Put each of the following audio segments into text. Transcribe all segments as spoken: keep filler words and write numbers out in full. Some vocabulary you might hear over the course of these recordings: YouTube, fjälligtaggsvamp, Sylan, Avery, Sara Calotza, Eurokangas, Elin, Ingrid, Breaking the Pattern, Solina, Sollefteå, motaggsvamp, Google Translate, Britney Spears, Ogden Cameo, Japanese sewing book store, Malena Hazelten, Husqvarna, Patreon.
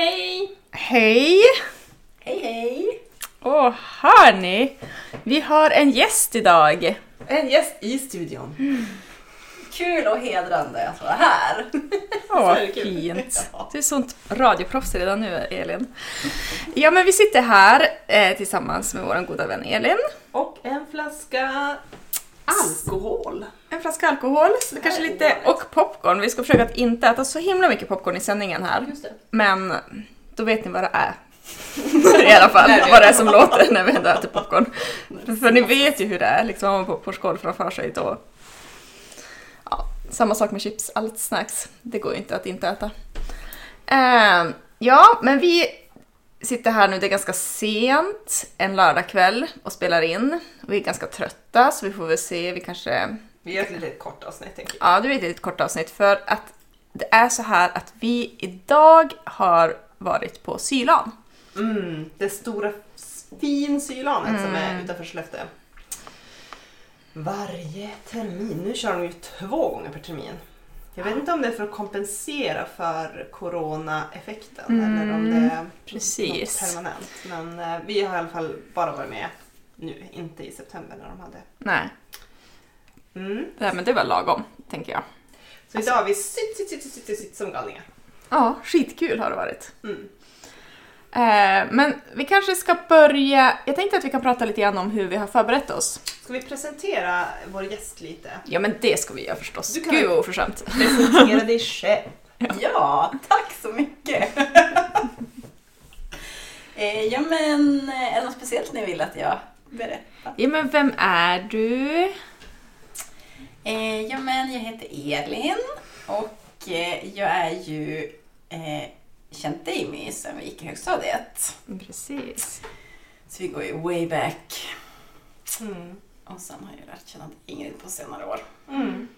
Hej! Hej! Hej, hej! Åh, hörni! Vi har en gäst idag. En gäst i studion. Mm. Kul och hedrande att vara här. Åh, fint. Du är sånt radioproffs redan nu, Elin. Ja, men vi sitter här eh, tillsammans med vår goda vän Elin. Och en flaska alkohol. En flaska alkohol, så det kanske lite, och popcorn. Vi ska försöka att inte äta så himla mycket popcorn i sändningen här. Just det. Men då vet ni vad det är. I alla fall, vad det är som låter när vi ändå äter popcorn. För ni vet ju hur det är, liksom, har man popcornskål framför sig då. Ja, samma sak med chips, allt snacks. Det går ju inte att inte äta. Uh, ja, men vi sitter här nu, det är ganska sent en lördagkväll och spelar in. Vi är ganska trötta, så vi får väl se, vi kanske... Vi gör ett litet kort avsnitt, tänker jag. Ja, det blir ett litet kort avsnitt, för att det är så här att vi idag har varit på Sylan. Mm, det stora finsylanet mm. som är utanför Sollefteå. Varje termin, nu kör de ju två gånger per termin. Jag vet inte om det är för att kompensera för corona-effekten mm, eller om det är precis. Något permanent. Men eh, vi har i alla fall bara varit med nu, inte i september när de hade. Nej. Mm. Nej, men det var lagom, tänker jag. Så alltså, idag har vi sitt, sitt, sitt, sitt, sitt, sitt som galningar. Ja, skitkul har det varit. Mm. Eh, men vi kanske ska börja, jag tänkte att vi kan prata lite grann om hur vi har förberett oss. Ska vi presentera vår gäst lite? Ja, men det ska vi göra förstås. Du kan Gud, vad oförskämt. Presentera dig själv. Ja. Ja, tack så mycket. eh, ja, men är det något speciellt ni vill att jag berättar? Ja, men vem är du? Eh, ja, men jag heter Elin och eh, jag är ju... Eh, känt dig med sen vi gick i högstadiet. Precis. Så vi går ju way back. Mm. Och sen har jag lärt känna Ingrid på senare år. Mm.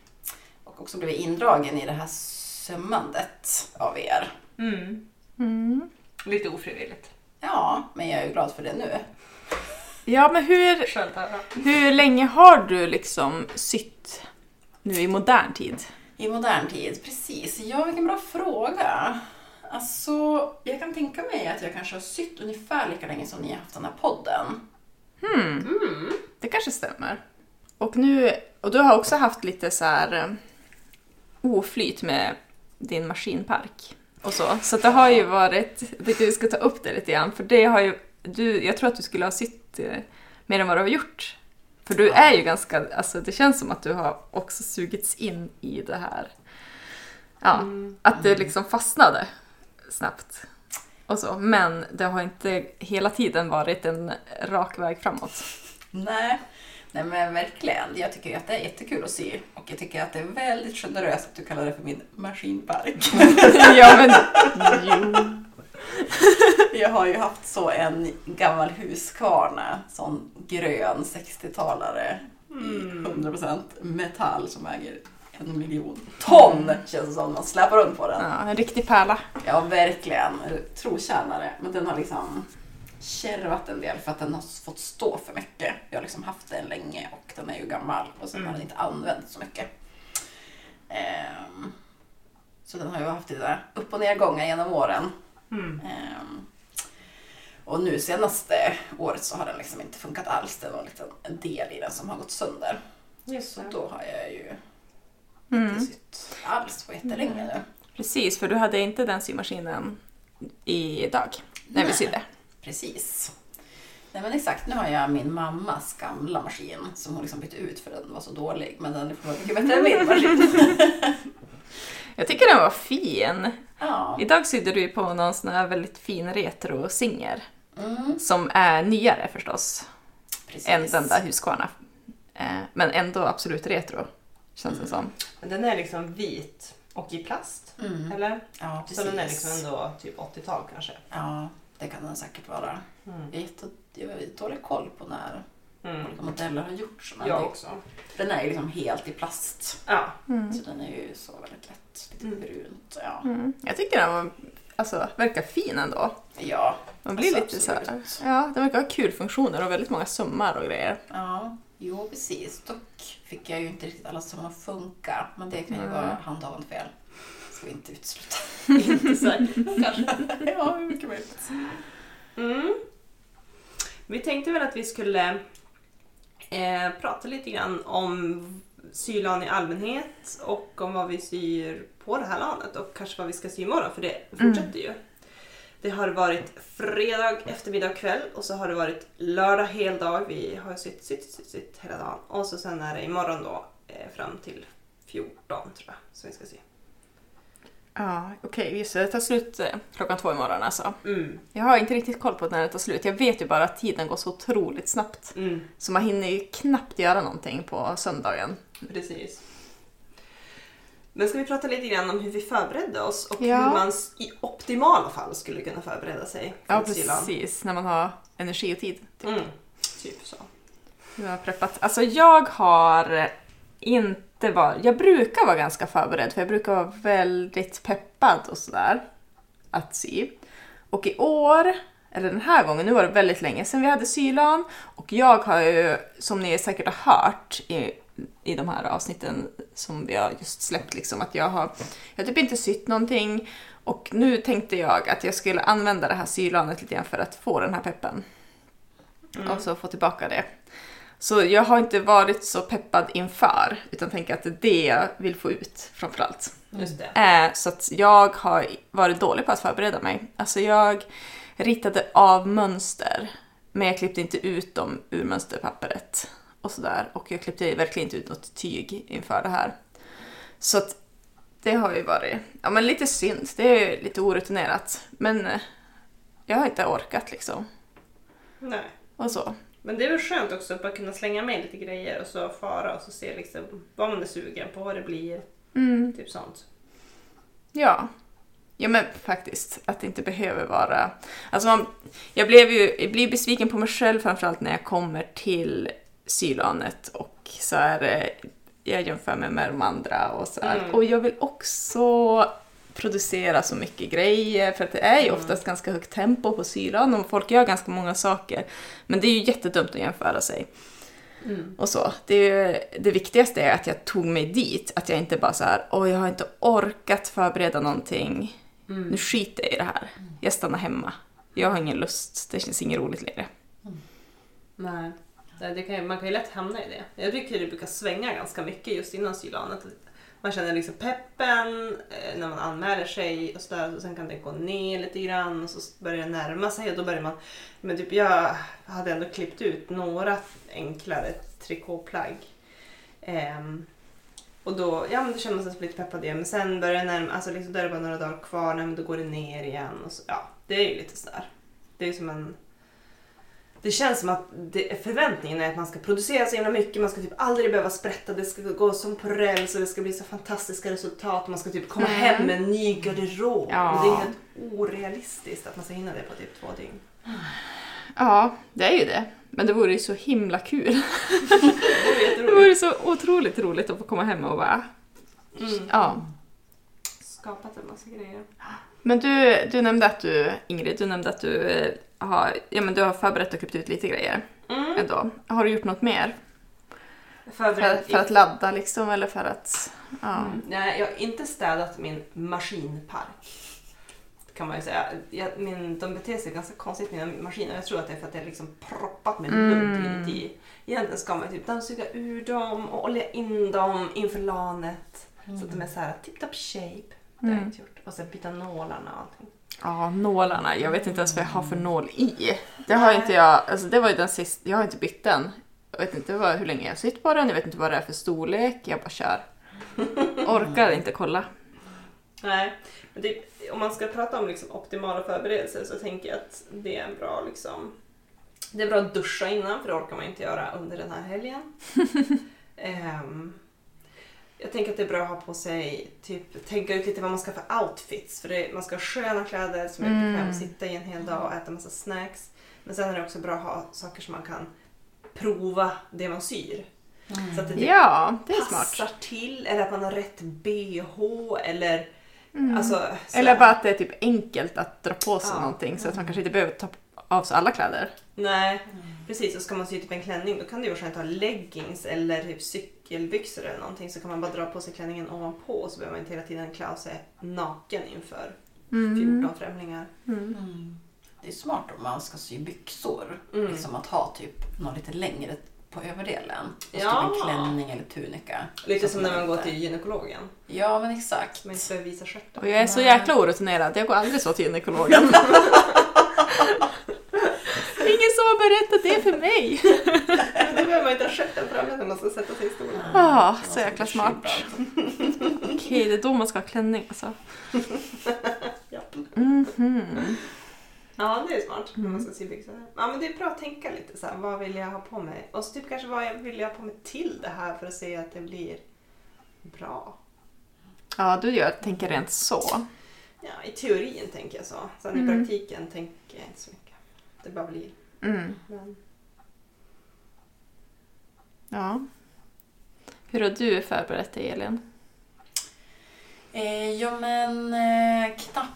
Och också blev indragen i det här sömmandet av er. Mm. Mm. Lite ofrivilligt. Ja, men jag är ju glad för det nu. Ja, men hur, hur länge har du liksom sytt nu i modern tid? I modern tid, precis. Ja, vilken bra fråga. Alltså, jag kan tänka mig att jag kanske har sytt ungefär lika länge som ni har haft den här podden. Hmm, mm. Det kanske stämmer. Och, nu, och du har också haft lite så här oflyt med din maskinpark och så. Så det har ju varit, jag tänkte vi ska ta upp det lite grann. För det har ju, du, jag tror att du skulle ha sytt mer än vad du har gjort. För du är ju ganska, alltså det känns som att du har också sugits in i det här. Ja, mm. Att det liksom fastnade snabbt och så, men det har inte hela tiden varit en rak väg framåt. Nej, nej men verkligen. Jag tycker att det är jättekul att se och jag tycker att det är väldigt generöst att du kallar det för min maskinpark. Ja, men jo. Jag har ju haft så en gammal Husqvarna, sån grön sextiotalare mm. i hundra procent metall som äger en miljon ton, känns det som. Man släpar runt på den. Ja, en riktig pärla. Ja, verkligen. Trotjänare. Men den har liksom kärvat en del för att den har fått stå för mycket. Jag har liksom haft den länge och den är ju gammal. Och sen mm. har den inte använt så mycket. Um, så den har ju haft lite upp- och nedgångar genom åren. Mm. Um, och nu senaste året så har den liksom inte funkat alls. Det var liksom en del i den som har gått sönder. Just så då har jag ju... Mm. Inte sytt alls på jättelänge nu. Precis, för du hade inte den symaskinen idag när Nej. Vi sydde. Precis. Nej, men exakt, nu har jag min mammas gamla maskin som hon liksom bytt ut för den var så dålig. Men den är förmodligen mycket bättre än min maskin. Jag tycker den var fin. Ja. Idag sydde du på någon sån här väldigt fin retro-singer. Mm. Som är nyare förstås. Precis. Än den där Husqvarna. Men ändå absolut retro. Känns det som. Men den är liksom vit och i plast, mm. eller? Ja, precis. Så den är liksom ändå typ åttio-tal kanske. Ja, det kan den säkert vara. Mm. Jag har jätte- dålig koll på när mm. olika modeller har gjorts. Jag också. Den är ju liksom helt i plast. Ja. Mm. Så den är ju så väldigt lätt, lite mm. brunt. Ja. Mm. Jag tycker den var, alltså, verkar fin ändå. Ja. Man blir alltså, lite absolut. Så här. Ja, den verkar ha kul funktioner och väldigt många sömmar och grejer. Ja. Jo, precis. Dock fick jag ju inte riktigt alla som har funkat. Men det kan ju mm. vara handhavande fel. skulle inte utsluta. Inte säkert, kanske. Ja, mycket möjligt. Mm. Vi tänkte väl att vi skulle eh, prata lite grann om sylan i allmänhet och om vad vi syr på det här lanet och kanske vad vi ska sy imorgon, för det fortsätter mm. ju. Det har varit fredag eftermiddag och kväll och så har det varit lördag hel dag. Vi har sytt, sytt, sytt, sytt hela dagen. Och så sen är det imorgon då eh, fram till fjorton tror jag som vi ska sy. Ja, okej. Okay, just det. Det tar slut klockan två imorgon alltså. Mm. Jag har inte riktigt koll på när det tar slut. Jag vet ju bara att tiden går så otroligt snabbt. Mm. Så man hinner ju knappt göra någonting på söndagen. Precis. Men ska vi prata lite grann om hur vi förberedde oss och ja. hur man i optimala fall skulle kunna förbereda sig för ja, precis. När man har energi och tid. Typ, mm. typ så. Jag har preppat. Alltså jag har inte varit... Jag brukar vara ganska förberedd för jag brukar vara väldigt peppad och sådär att sy. Och i år, eller den här gången, nu var det väldigt länge sedan vi hade sylan. Och jag har ju, som ni säkert har hört... I, i de här avsnitten som vi har just släppt liksom, att jag har jag typ inte sytt någonting och nu tänkte jag att jag skulle använda det här sylanet lite grann för att få den här peppen mm. och så få tillbaka det. Så jag har inte varit så peppad inför utan tänker att det är det jag vill få ut framförallt. Just det. Äh, så att jag har varit dålig på att förbereda mig. Alltså jag ritade av mönster men jag klippte inte ut dem ur mönsterpappret. Och sådär. Och jag klippte verkligen inte ut något tyg inför det här. Så att det har ju varit ja, men lite synd. Det är lite orutinerat. Men jag har inte orkat liksom. Nej. Och så. Men det är väl skönt också att bara kunna slänga med lite grejer och så fara och så se liksom vad man är sugen på, vad det blir. Mm. Typ sånt. Ja. Ja men faktiskt, att det inte behöver vara... Alltså man... jag blev ju jag blev besviken på mig själv framförallt när jag kommer till... sylanet och så här, jag jämför mig med de andra och så här. Mm. Och jag vill också producera så mycket grejer för att det är ju oftast ganska högt tempo på sylan och folk gör ganska många saker men det är ju jättedumt att jämföra sig mm. och så det, är ju, det viktigaste är att jag tog mig dit, att jag inte bara så här, åh jag har inte orkat förbereda någonting mm. nu skiter jag i det här mm. jag stannar hemma, jag har ingen lust, det känns inget roligt längre mm. nej. Det kan, man kan ju lätt hamna i det. Jag tycker det brukar svänga ganska mycket just innan sylanet. Man känner liksom peppen när man anmäler sig och sådär. Och sen kan det gå ner lite grann och så börjar det närma sig. Och då börjar man... Men typ jag hade ändå klippt ut några enklare trikåplagg. Ehm, och då, ja men då känner man sig lite peppad igen. Men sen börjar det närma... Alltså liksom där är det bara några dagar kvar. Nej, men då går det ner igen. Och så, ja, det är ju lite sådär. Det är ju som en... Det känns som att det, förväntningen är att man ska producera så himla mycket. Man ska typ aldrig behöva sprätta. Det ska gå som på räls och det ska bli så fantastiska resultat. Man ska typ komma mm. hem med en ny garderob. Ja. Det är helt orealistiskt att man ska hinna det på typ två dygn. Ja, det är ju det. Men det vore ju så himla kul. Det, det vore så otroligt roligt att få komma hem och bara... Mm. Ja. Skapat en massa grejer. Men du, du nämnde att du, Ingrid, du nämnde att du... Aha, ja, men du har förberett och klippt ut lite grejer mm. ändå. Har du gjort något mer? Förberett för, för att ladda liksom eller för att... Ja. Mm. Nej, jag har inte städat min maskinpark. Kan man ju säga. Jag, min, de beter sig ganska konstigt, mina maskiner. Jag tror att det är för att jag liksom proppat med lunt mm. inuti. Egentligen ska man typ dammsuga ur dem och olja in dem inför lanet. Mm. Så att de är så här tip-top shape. Det har jag inte gjort. Och sen byta nålarna och allting. Ja, nålarna. Jag vet inte ens vad jag har för nål i. Det har inte jag, alltså det var ju den sista, jag har inte bytt den. Jag vet inte vad, hur länge jag har sitt på den, jag vet inte vad det är för storlek, jag bara kör. Orkar inte kolla. Nej, men det, om man ska prata om liksom optimala förberedelser så tänker jag att det är en bra liksom, det är bra att duscha innan för det orkar man inte göra under den här helgen. um, Jag tänker att det är bra att ha på sig, typ, tänka ut lite vad man ska för outfits. För det, man ska ha sköna kläder som är bekväm mm. att sitta i en hel dag och äta massa snacks. Men sen är det också bra att ha saker som man kan prova det man syr. Mm. Så att det, typ ja, det är passar smart. Till, eller att man har rätt B H, eller... Mm. Alltså, eller bara att det är typ enkelt att dra på sig ja. någonting så att man kanske inte behöver ta av sig alla kläder. Nej, mm. precis. Och ska man sy typ en klänning, då kan det ju vara skönt att ha leggings eller typ cykel. cykelbyxor eller någonting så kan man bara dra på sig klänningen ovanpå och så behöver man inte hela tiden klä sig naken inför mm. fjorton främlingar. Mm. Mm. Det är smart om man ska sy byxor. Mm. Liksom att ha typ något lite längre på överdelen. Och ja. En klänning eller tunika. Lite som när man går till gynekologen. Ja, men exakt. Man inte visa skärten. Och jag är så jäkla orutinerad. Jag går aldrig så till gynekologen. Ingen som har berättat det för mig. Det behöver man inte ha skärten framme när man ska sätta sig i stolen. Ja, så jäkla smart. Okej, okay, det är då man ska ha klänning alltså. Ja. Mm-hmm. Ja, det är smart. Mm. Man ska se byxor. Ja, men det är bra att tänka lite så här, vad vill jag ha på mig? Och så typ kanske vad jag vill jag ha på mig till det här för att se att det blir bra. Ja, du gör, tänker rent så. Ja, i teorin tänker jag så. Sen mm. i praktiken tänker jag inte så mycket. Det bara blir. Mm. Men... Ja. Hur har du förberett dig, Elin? Eh, ja, men eh, knappt.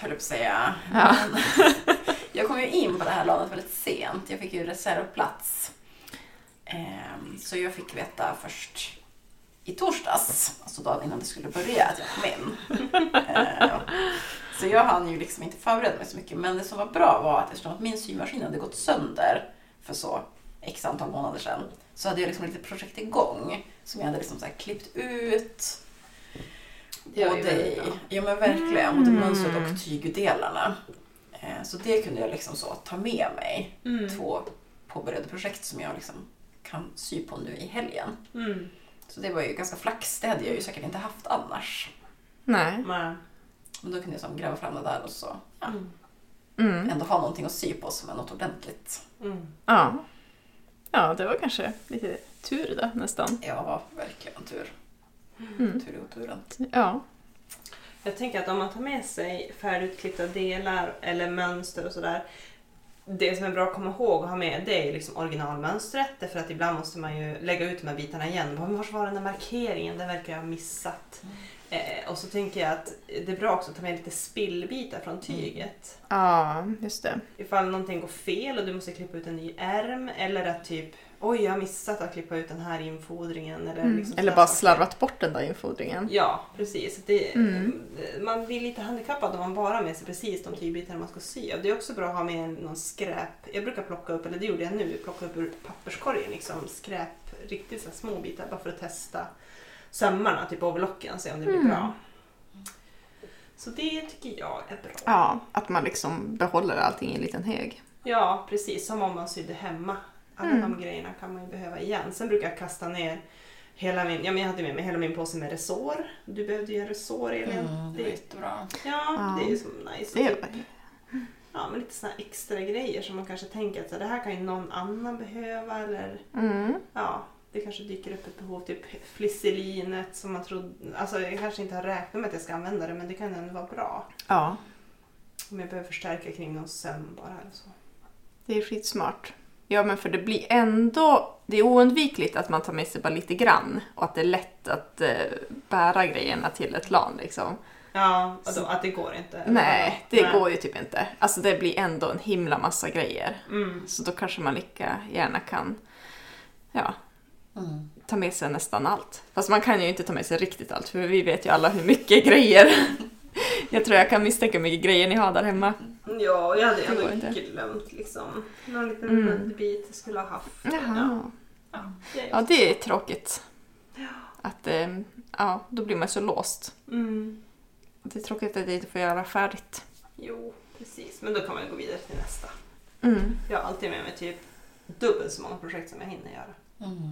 Höll upp säga. Ja. Jag kom ju in på det här landet väldigt sent. Jag fick ju reservplats. Så jag fick veta först i torsdags. Alltså dagen innan det skulle börja att jag kom in. Så jag hann ju liksom inte förbereda mig så mycket. Men det som var bra var att eftersom att min symaskin hade gått sönder för så x antal månader sedan. Så hade jag liksom lite projekt igång. Som jag hade liksom så här klippt ut. Ja, och det, ja men verkligen, mm. både mönstret och tygdelarna. Så det kunde jag liksom så ta med mig. Mm. Två påbörjade projekt som jag liksom kan sy på nu i helgen. Mm. Så det var ju ganska flax, det hade jag ju säkert inte haft annars. Nej. Men då kunde jag så gräva fram det där och så ja. Mm. ändå ha någonting att sy på som är något ordentligt. Mm. Ja. Ja, det var kanske lite tur då nästan. Ja, verkligen tur. Mm. Tur och turant. Ja. Jag tänker att om man tar med sig färdigklippta delar eller mönster och sådär, det som är bra att komma ihåg och ha med det är liksom originalmönstret, därför att ibland måste man ju lägga ut de här bitarna igen. Men vars var den där markeringen? Den verkar jag ha missat. Mm. Eh, och så tänker jag att det är bra också att ta med lite spillbitar från tyget. Mm. Ja, just det. Ifall någonting går fel och du måste klippa ut en ny ärm eller att typ oj, jag har missat att klippa ut den här infodringen. Eller, mm. liksom eller bara slarvat bort den där infodringen. Ja, precis. Det, mm. Man blir lite handikappad om man bara med sig precis de tygbitar man ska sy. Det är också bra att ha med någon skräp. Jag brukar plocka upp, eller det gjorde jag nu, plocka upp ur papperskorgen. Liksom, skräp, riktigt så små bitar bara för att testa sömmarna, typ overlocken, se om det blir mm. bra. Så det tycker jag är bra. Ja, att man liksom behåller allting i en liten hög. Ja, precis. Som om man sydde hemma. Alla mm. de grejerna kan man ju behöva igen. Sen brukar jag kasta ner hela min... Ja, men jag hade med mig hela min påse med resår. Du behövde ju en resår, Elin. Mm, det är jättebra. Ja, mm. det är ju så nice. Det typ. Ja, men lite sådana extra grejer som man kanske tänker att så, det här kan ju någon annan behöva. Eller... Mm. Ja, det kanske dyker upp ett behov. Typ flisselinet som man trodde... Alltså, jag kanske inte har räknat med att jag ska använda det, men det kan ändå vara bra. Ja. Om jag behöver förstärka kring någon söm bara eller så. Det är skitsmart. Ja, men för det blir ändå, det är oundvikligt att man tar med sig bara lite grann och att det är lätt att eh, bära grejerna till ett land liksom. Ja, och då, att det går inte. Nej, det nej. går ju typ inte. Alltså det blir ändå en himla massa grejer. Mm. Så då kanske man lika gärna kan ja, mm. ta med sig nästan allt. Fast man kan ju inte ta med sig riktigt allt för vi vet ju alla hur mycket grejer. Jag tror jag kan misstänka hur mycket grejer ni har där hemma. Ja, jag hade ändå inte glömt liksom. Någon liten mm. bit jag skulle ha haft. Ja. Ja. ja, det är tråkigt. Ja. Att, ja, då blir man så låst. Mm. Det är tråkigt att det inte får göra färdigt. Jo, precis. Men då kan man gå vidare till nästa. Mm. Jag har alltid med mig typ dubbelt så många projekt som jag hinner göra. Mm.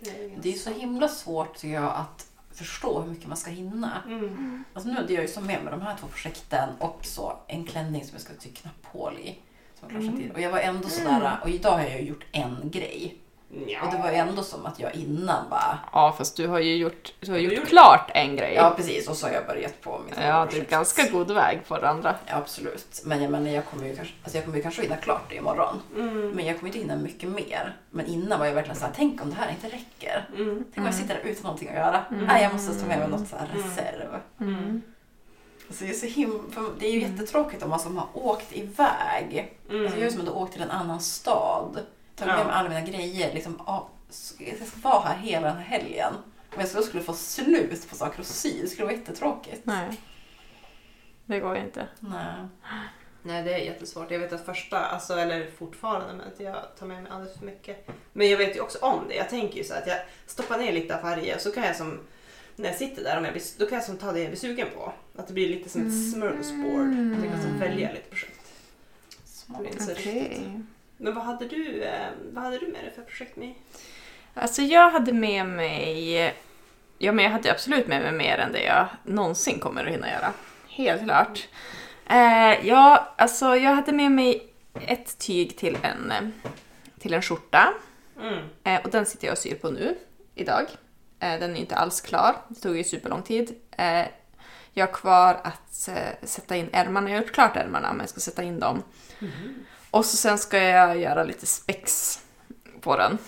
Det är, det är så himla svårt tycker jag att förstå hur mycket man ska hinna. Mm. Alltså nu hade jag ju som med med de här två projekten och så en klänning som jag ska typ knappa hål i. Som jag mm. Och jag var ändå sådär, och idag har jag ju gjort en grej. Ja. Och det var ju ändå som att jag innan bara... Ja, fast du har ju gjort, du har gjort, gjort klart en grej. Ja, precis. Och så har jag börjat på mitt Ja, projekt. Det är ganska god väg för andra. Ja, absolut. Men jag menar, jag kommer ju kanske, alltså jag kommer ju kanske hinna klart det imorgon. Mm. Men jag kommer inte hinna mycket mer. Men innan var jag verkligen så här, tänk om det här inte räcker. Mm. Tänk om jag sitter där utan någonting att göra. Mm. Nej, jag måste ta med mig något så här reserv. Mm. Mm. Alltså det är så him- det är ju jättetråkigt om man som har åkt iväg. Mm. Alltså jag är ju som att åkt till en annan stad. Ta med mig alla mina grejer, liksom, jag ska vara här hela den här helgen. Om jag skulle få slut på saker och sy, det skulle vara jättetråkigt. Nej, det går ju inte. Nej. Nej, det är jättesvårt. Jag vet att första, alltså, eller fortfarande, men att jag tar med mig alldeles för mycket. Men jag vet ju också om det. Jag tänker ju så att jag stoppar ner lite färger och så kan jag som, när jag sitter där, om jag blir, då kan jag som ta det jag blir sugen på. Att det blir lite som ett smörgåsbord. Mm. Jag kan som välja lite projekt. Okej. Okay. Men vad hade du, vad hade du med dig för projekt med? Alltså jag hade med mig, ja men jag hade absolut med mig mer än det jag någonsin kommer att hinna göra. Helt klart. Eh, ja, alltså jag hade med mig ett tyg till en, till en skjorta. Mm. Eh, och den sitter jag och syr på nu, idag. Eh, den är inte alls klar, det tog ju superlång tid. Eh, jag har kvar att eh, sätta in ärmarna, jag har gjort klart ärmarna men jag ska sätta in dem. Mm. Och så sen ska jag göra lite spex på den.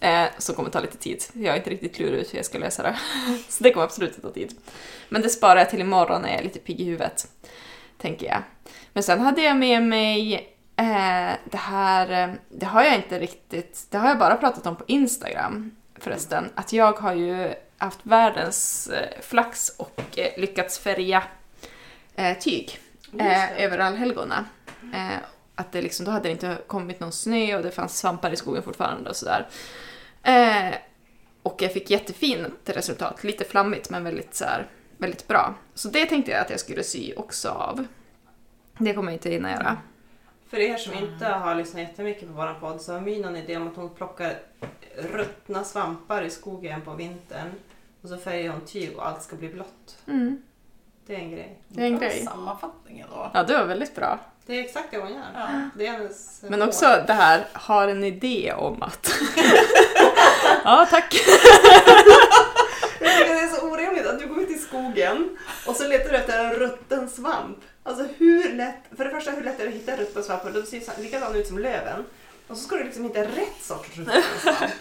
Eh, som kommer ta lite tid. Jag är inte riktigt lurig ut hur jag ska lösa det. Så det kommer absolut att ta tid. Men det sparar jag till imorgon när jag är lite pigg i huvudet. Tänker jag. Men sen hade jag med mig eh, det här, det har jag inte riktigt, det har jag bara pratat om på Instagram förresten. Att jag har ju haft världens eh, flax och eh, lyckats färga eh, tyg eh, över allhelgona. Eh, att det liksom, då hade det inte kommit någon snö och det fanns svampar i skogen fortfarande och sådär. Eh, och jag fick jättefint resultat. Lite flammigt men väldigt så här, väldigt bra. Så det tänkte jag att jag skulle sy också av. Det kommer jag inte hinna göra. För er som inte har lyssnat jättemycket på vår podd så har My någon idé om att hon plockar ruttna svampar i skogen på vintern. Och så färger hon tyg och allt ska bli blått. Mm. Det är en grej. Det är en grej. Sammanfattningen då. Ja, det var väldigt bra. Det är exakt det hon gör. Ja. Det är men år. Också det här, har en idé om att... ja, tack. Det är så orimligt att du går ut i skogen och så letar du efter en rutten svamp. Alltså hur lätt, för det första hur lätt är det att hitta rutten svamp? Och de ser likadant ut som löven. Och så ska du liksom hitta rätt sorts rutten svamp.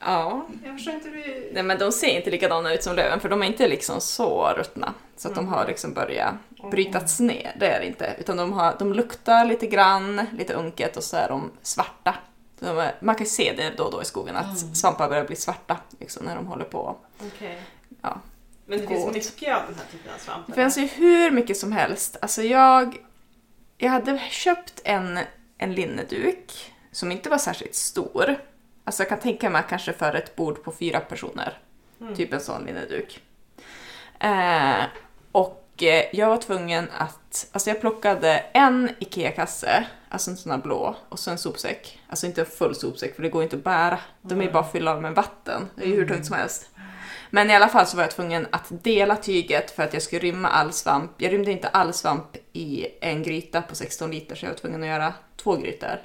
Ja. Jag förstår inte hur... Nej men de ser inte likadana ut som löven för de är inte liksom så ruttna. Så att mm. de har liksom börjat brytats ner, det är det inte. Utan de, har, de luktar lite grann, lite unket och så är de svarta. De är, man kan se det då och då i skogen att mm. svampar börjar bli svarta liksom, när de håller på. Okay. Ja, men det finns mycket av den här typen av svamp. Det finns ju hur mycket som helst. Alltså jag, jag hade köpt en, en linneduk som inte var särskilt stor. Alltså jag kan tänka mig kanske för ett bord på fyra personer. Mm. Typ en sån linneduk. Eh, och eh, jag var tvungen att... Alltså jag plockade en Ikea-kasse. Alltså en sån här blå. Och så en sopsäck. Alltså inte en full sopsäck för det går inte att bära. De är bara fyllda med vatten. Det är ju hur tungt som helst. Men i alla fall så var jag tvungen att dela tyget för att jag skulle rymma all svamp. Jag rymde inte all svamp i en gryta på sexton liter. Så jag var tvungen att göra två grytor.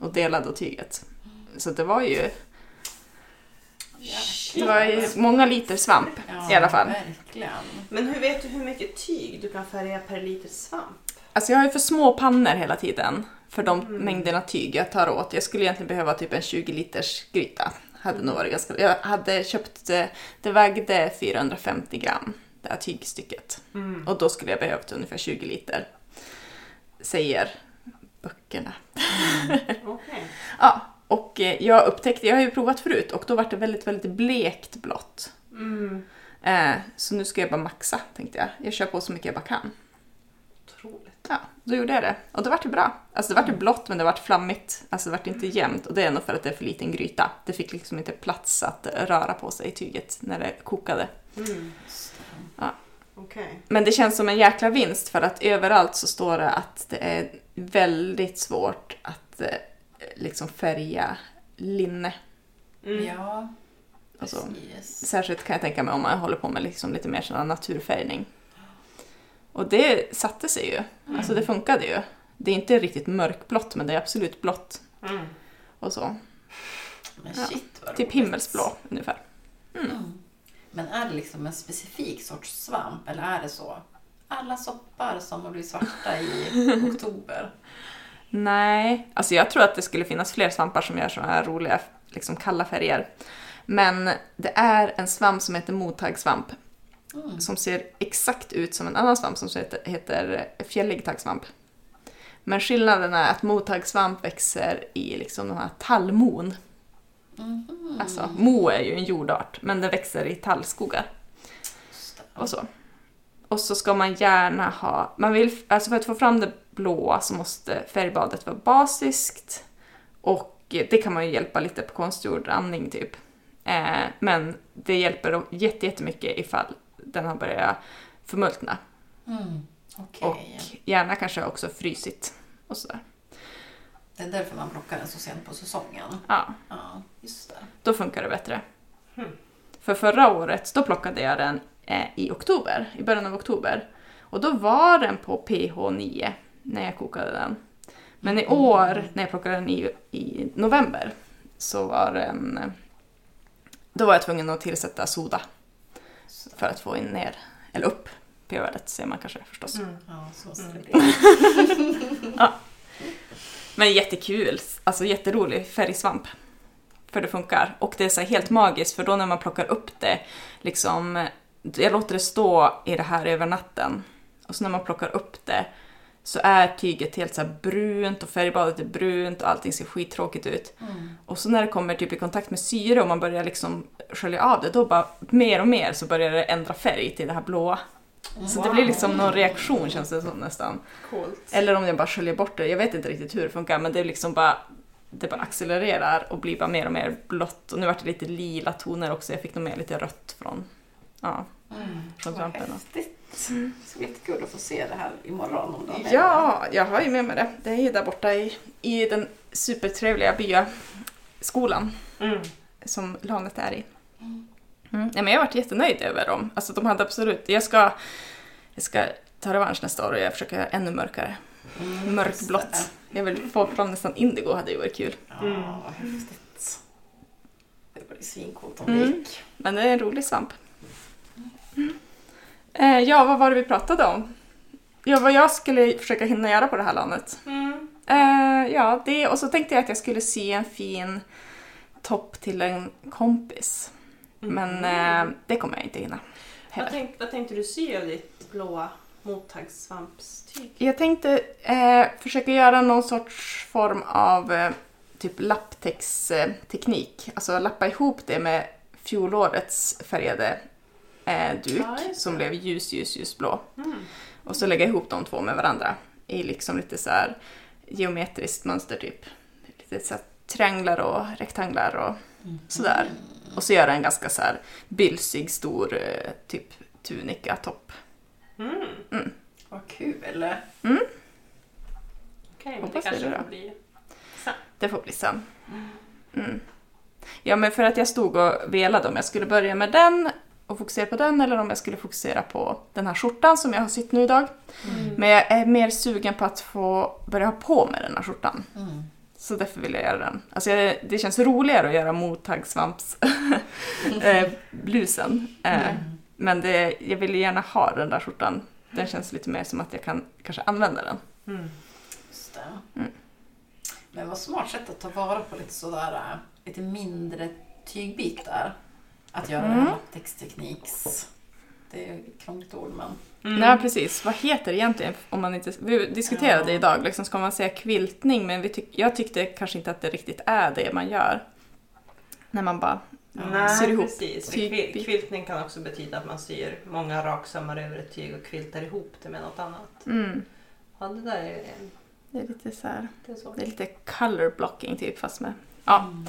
Och dela då tyget. Så det var ju det var ju många liter svamp ja, i alla fall. Verkligen. Men hur vet du hur mycket tyg du kan färga per liter svamp? Alltså jag har ju för små pannor hela tiden för de mm. mängderna tyg jag tar åt. Jag skulle egentligen behöva typ en tjugo liters gryta. Hade nog varit ganska... Jag hade köpt, det vägde fyrahundrafemtio gram det här tygstycket. Mm. Och då skulle jag behövt ungefär tjugo liter. Säger böckerna. Mm. Okej. Okay. Ja. Och jag upptäckte, jag har ju provat förut och då var det väldigt, väldigt blekt blått. Mm. Eh, så nu ska jag bara maxa, tänkte jag. Jag kör på så mycket jag bara kan. Otroligt. Ja, då gjorde jag det. Och det var det bra. Alltså det var det blått men det var flammigt. Alltså det var inte jämnt och det är nog för att det är för liten gryta. Det fick liksom inte plats att röra på sig i tyget när det kokade. Mm. Ja. Okay. Men det känns som en jäkla vinst för att överallt så står det att det är väldigt svårt att... liksom färga linne. Mm. Ja. Alltså, särskilt kan jag tänka mig om man håller på med liksom lite mer sån naturfärgning. Och det satte sig ju. Mm. Alltså det funkade ju. Det är inte riktigt mörkblått men det är absolut blått. Mm. Och så. Men shit vad roligt. Typ himmelsblå ungefär. Mm. Mm. Men är det liksom en specifik sorts svamp eller är det så? Alla soppar som har blivit svarta i oktober. Nej, alltså jag tror att det skulle finnas fler svampar som gör såna här roliga liksom kalla färger. Men det är en svamp som heter motaggsvamp. Mm. Som ser exakt ut som en annan svamp som heter, heter fjälligtaggsvamp. Men skillnaden är att motaggsvamp växer i liksom de här tallmon. Mm. Alltså, mo är ju en jordart, men den växer i tallskogar. Och så. Och så ska man gärna ha... Man vill, alltså för att få fram det blåa så måste färgbadet vara basiskt. Och det kan man ju hjälpa lite på konstgjord andning typ. Eh, men det hjälper jätte, jättemycket ifall den har börjat förmultna. Mm. Okay. Och gärna kanske också frysigt och sådär. Det är därför man plockar den så sent på säsongen. Ja, ja just det. Då funkar det bättre. Mm. För förra året, då plockade jag den eh, i oktober, i början av oktober. Och då var den på pH nio när jag kokade den. Men i år, när jag plockade den i, i november, så var den... Eh, då var jag tvungen att tillsätta soda. Så. För att få in ner, eller upp, pH-värdet ser man kanske förstås. Mm. Ja, så ska det bli. Ja. Men jättekul, alltså jätterolig färgsvamp. För det funkar. Och det är så helt magiskt, för då när man plockar upp det, liksom, jag låter det stå i det här över natten. Och så när man plockar upp det så är tyget helt så här brunt och färgbadet är brunt och allting ser skittråkigt ut. Mm. Och så när det kommer typ i kontakt med syre och man börjar liksom skölja av det, då bara mer och mer så börjar det ändra färg till det här blåa. Så wow. Det blir liksom någon reaktion, känns det som nästan. Coolt. Eller om jag bara sköljer bort det. Jag vet inte riktigt hur det funkar, men det är liksom bara, det bara accelererar och blir bara mer och mer blått. Och nu var det lite lila toner också. Jag fick nog med lite rött från, ja, mm, från svampen. Mm. Det ska bli kul att få se det här imorgon om dagen. Ja, jag har ju med mig det. Det är ju där borta i, i den supertrevliga byaskolan mm. som lanet är i. Mm. Mm. Ja, men jag har varit jättenöjd över dem. Alltså de hade absolut... Jag ska, jag ska ta revansch nästa år och jag försöker göra ännu mörkare. Mm, mörkblått. Jag vill få fram nästan indigo, hade ju varit kul. Mm. Ja, vad häftigt. Det var ju svincoolt om mm. det gick. Men det är en rolig svamp. Mm. Eh, ja, vad var det vi pratade om? Ja, vad jag skulle försöka hinna göra på det här landet. Mm. Eh, ja, det, och så tänkte jag att jag skulle se en fin topp till en kompis. Men eh, det kommer jag inte hinna. Vad tänkte, vad tänkte du se av ditt blåa motaggsvampstyg? Jag tänkte eh, försöka göra någon sorts form av eh, typ lapptäcksteknik. Eh, alltså lappa ihop det med fjolårets färgade eh, duk ja, som blev ljus, ljus, ljusblå. Mm. Och så lägga ihop de två med varandra i liksom lite så här geometriskt mönster typ. Lite så här trianglar och rektanglar och mm. sådär. Och så göra en ganska så här bylsig, stor typ tunika topp. Mm. Mm. Vad kul, eller? Mm. Okej, men det kanske det får bli sen. Det får bli sen. Mm. Ja, men för att jag stod och velade om jag skulle börja med den och fokusera på den eller om jag skulle fokusera på den här skjortan som jag har sytt nu idag. Mm. Men jag är mer sugen på att få börja ha på med den här skjortan. Mm. Så därför vill jag göra den. Alltså jag, det känns roligare att göra motaggsvampsblusen. eh, mm. Men det, jag vill gärna ha den där skjortan. Den känns lite mer som att jag kan kanske använda den. Mm. Just det. Mm. Men vad smart sätt att ta vara på lite sådär lite mindre tygbitar. Att göra mm. texttekniks. Det är ett krångligt ord, men... Mm. Nej, precis. Vad heter det egentligen? Om man inte... Vi diskuterade det idag. Liksom, ska man säga kviltning? Men vi tyck... jag tyckte kanske inte att det riktigt är det man gör. När man bara mm, syr ihop. Precis. Tyg... Kviltning kan också betyda att man syr många raksammar över ett tyg och kviltar ihop det med något annat. Mm. Ja, det där är... Det är lite så här... Det är, det är lite color blocking typ, fast med... Ja. Mm.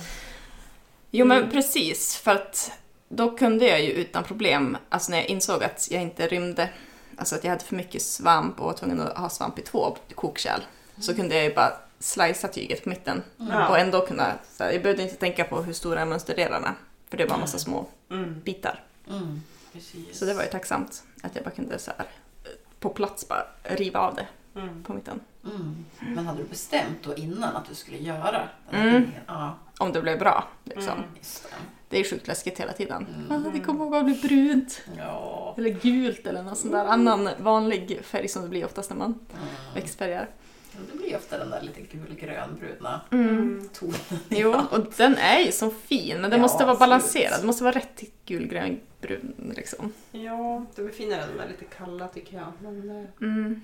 Jo, men mm. precis. För att då kunde jag ju utan problem... Alltså när jag insåg att jag inte rymde... Alltså att jag hade för mycket svamp och var tvungen att ha svamp i två kokkärl. Mm. Så kunde jag ju bara slicea tyget på mitten. Mm. Och ändå kunna... Så här, jag behövde inte tänka på hur stora är mönsterdelarna. För det var en massa små mm. bitar. Mm. Precis. Så det var ju tacksamt. Att jag bara kunde så här, på plats bara riva av det mm. på mitten. Mm. Men hade du bestämt då innan att du skulle göra den här mm. ja. Om det blev bra. Liksom. Mm. Just det. Det är sjukt läskigt hela tiden. Mm. Ah, det kommer bara bli brunt. Ja. Eller gult eller någon sån där annan vanlig färg som det blir oftast när man mm. växtfärgar. Det blir ofta den där lite gul-grön-bruna mm. tonen. Jo, och den är ju så fin. Men den ja, måste vara balanserad. Den måste vara rätt gul-grön-brun. Liksom. Ja, det befinner den där lite kalla tycker jag. Men det... Mm.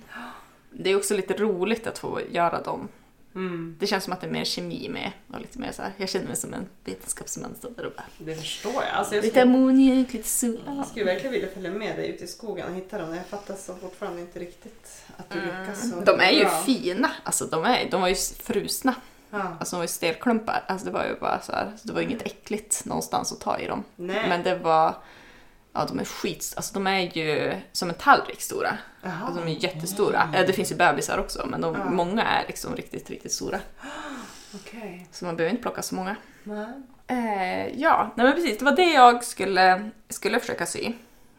det är också lite roligt att få göra dem Mm. Det känns som att det är mer kemi med och lite mer så här, jag känner mig som en vetenskapsman så där och bara. Det förstår jag. Alltså jag lite ammoniak, lite sol. Jag skulle verkligen vilja följa med dig ut i skogen och hitta dem. Jag fattar så fortfarande inte riktigt att du lyckas så. Mm. De är ju bra. Fina. Alltså de är de var ju frusna. Ja. Alltså de var ju stelklumpar. Alltså det var ju bara så här, det var inget äckligt någonstans att ta i dem. Nej. Men det var ja, de är skits. Alltså de är ju som en tallrik stora. Alltså de är jättestora. Mm. Det finns ju bebisar också, men de, mm. många är liksom riktigt, riktigt stora. Okay. Så man behöver inte plocka så många. Mm. Eh, ja, nej men precis. Det var det jag skulle, skulle försöka sy.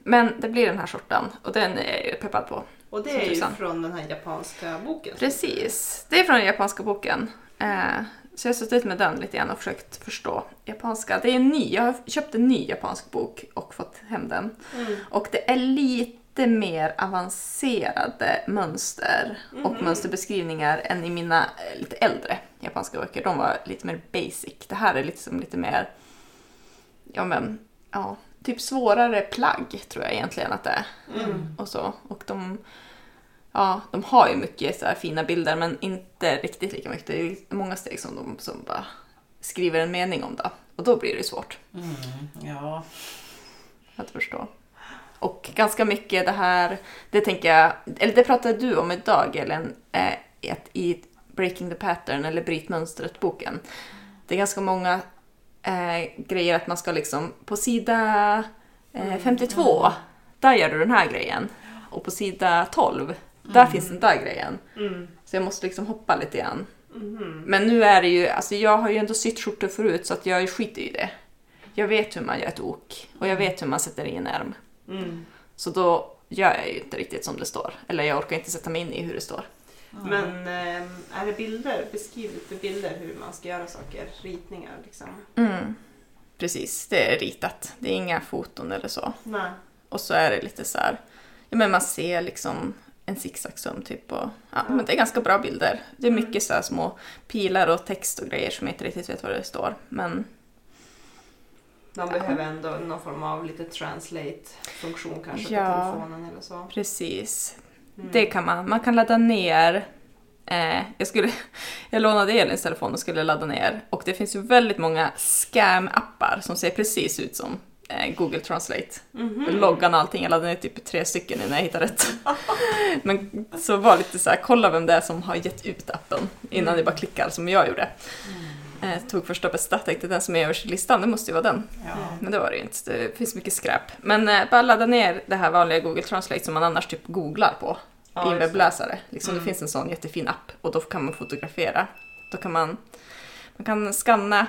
Men det blir den här sorten, och den är jag peppad på. Och det är ju från den här japanska boken. Precis. Det är från den japanska boken. Eh, Så jag har suttit med den lite grann och försökt förstå japanska. Det är en ny, jag har köpt en ny japansk bok och fått hem den. Mm. Och det är lite mer avancerade mönster mm. och mönsterbeskrivningar än i mina lite äldre japanska böcker. De var lite mer basic. Det här är liksom lite mer, ja men, ja, typ svårare plagg tror jag egentligen att det är. Mm. Och så, och de... Ja, de har ju mycket så här fina bilder, men inte riktigt lika mycket. Det är ju många steg som de som bara skriver en mening om det. Och då blir det svårt. Mm, ja. Att förstå. Och ganska mycket det här, det tänker jag, eller det pratade du om idag, Elin, i Breaking the Pattern, eller Bryt mönstret-boken. Det är ganska många eh, grejer att man ska liksom, på sida eh, femtiotvå, mm. där gör du den här grejen. Och på sida tolv, där mm. finns den där grejen. Mm. Så jag måste liksom hoppa lite grann. Mm. Men nu är det ju... Alltså jag har ju ändå sytt skjortor förut, så att jag skiter i det. Jag vet hur man gör ett ok. Och jag vet hur man sätter i en ärm. Mm. Så då gör jag ju inte riktigt som det står. Eller jag orkar inte sätta mig in i hur det står. Mm. Men är det bilder? Beskriv lite bilder hur man ska göra saker. Ritningar liksom. Mm. Precis, det är ritat. Det är inga foton eller så. Nej. Och så är det lite så här... Ja, men man ser liksom en zigzagsöm typ. Och, ja, men det är ganska bra bilder. Det är mycket så här små pilar och text och grejer som jag inte riktigt vet vad det står. Men man ja. behöver ändå någon form av lite translate-funktion kanske ja, på telefonen eller så. Precis. Mm. Det kan man. Man kan ladda ner. Eh, jag, skulle, jag lånade Elins telefon och skulle ladda ner. Och det finns ju väldigt många scam-appar som ser precis ut som Google Translate. Mm-hmm. Loggan och allting. Jag laddade ner typ tre stycken innan jag hittade rätt. Men så var lite så här, kolla vem det är som har gett ut appen innan mm. det bara klickar som jag gjorde. Mm. Eh, tog första bästa, tänkte den som är överst i listan, det måste ju vara den. Ja. Men det var det ju inte. Det finns mycket skräp. Men eh, bara ladda ner det här vanliga Google Translate som man annars typ googlar på ja, i webbläsare. Liksom, mm. Det finns en sån jättefin app och då kan man fotografera. Då kan man, man kan scanna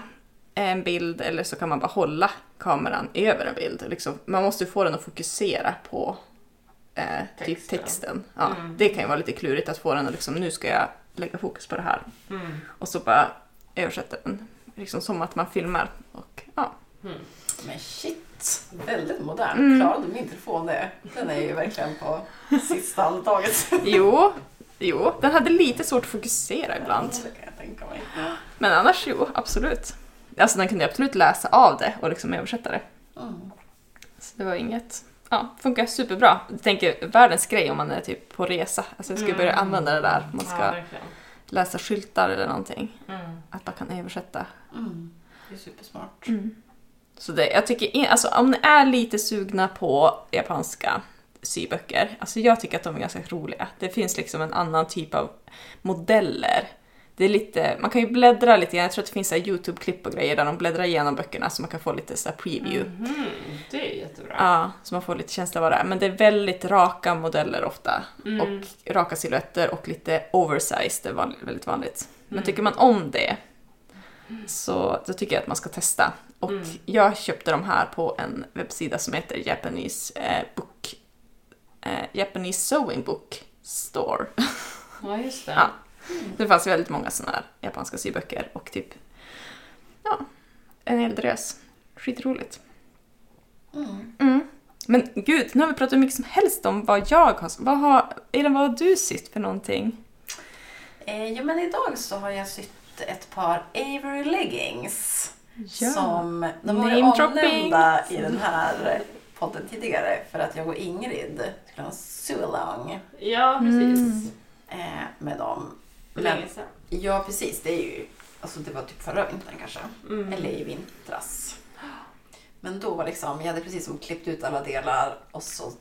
en bild, eller så kan man bara hålla kameran över en bild. Liksom, man måste få den att fokusera på eh, texten. Typ texten. Ja, mm. Det kan ju vara lite klurigt att få den att liksom, nu ska jag lägga fokus på det här. Mm. Och så bara översätta den. Liksom som att man filmar. Och, ja. Mm. Men shit, väldigt modern. Mm. Klarade min telefon det. Den är ju verkligen på sista handtaget. Jo, jo, den hade lite svårt att fokusera ibland. Ja, det kan jag tänka mig. Men annars jo, absolut. Alltså den kunde absolut läsa av det och liksom översätta det. Mm. Så det var inget... Ja, funkar superbra. Jag tänker världens grej om man är typ på resa. Alltså jag ska mm. börja använda det där. Man ska ja, läsa skyltar eller någonting. Mm. Att man kan översätta. Mm. Det är supersmart. Mm. Så det, jag tycker... Alltså om ni är lite sugna på japanska syböcker. Alltså jag tycker att de är ganska roliga. Det finns liksom en annan typ av modeller. Det är lite, man kan ju bläddra lite grann. Jag tror att det finns så här YouTube-klipp och grejer där de bläddrar igenom böckerna så man kan få lite så här preview. Mm-hmm. Det är jättebra. Ja, så man får lite känsla av vad det är. Men det är väldigt raka modeller ofta. Mm. Och raka silhuetter och lite oversized är vanligt, väldigt vanligt. Men mm. tycker man om det så då tycker jag att man ska testa. Och mm. jag köpte de här på en webbsida som heter Japanese eh, book eh, Japanese sewing book store. Ja, just det. Ja. Mm. Det fanns väldigt många sådana här japanska syböcker och typ ja, en hel drös. Skitroligt. Mm. Mm. Men gud, nu har vi pratat mycket som helst om vad jag har... Vad har Elin, vad har du sytt för någonting? Eh, ja, men idag så har jag sytt ett par Avery leggings. Ja. Som de var ju omnämnda i den här podden tidigare för att jag och Ingrid skulle ha en sew-along. Ja, precis. Mm. Eh, med dem. Men, Ja, precis. Det är ju, alltså det var typ förra vintern kanske. Mm. Eller i vintras. Men då var liksom, jag hade precis som klippt ut alla delar och så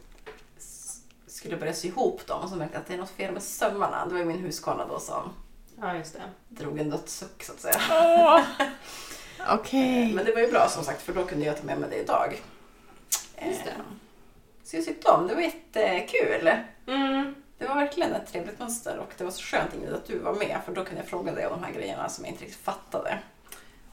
skulle börja sy ihop dem. Och så märkte jag att det är något fel med sömmarna. Det var ju min Husqvarna då som ja, just det. drog en dödssuck så att säga. Oh. Okej. Okay. Men det var ju bra som sagt, för då kunde jag ta med mig det idag. Just det. Så jag tyckte om, det var jättekul. Mm. Det var verkligen ett trevligt mönster och det var så skönt, Ingrid, att du var med, för då kunde jag fråga dig om de här grejerna som jag inte riktigt fattade.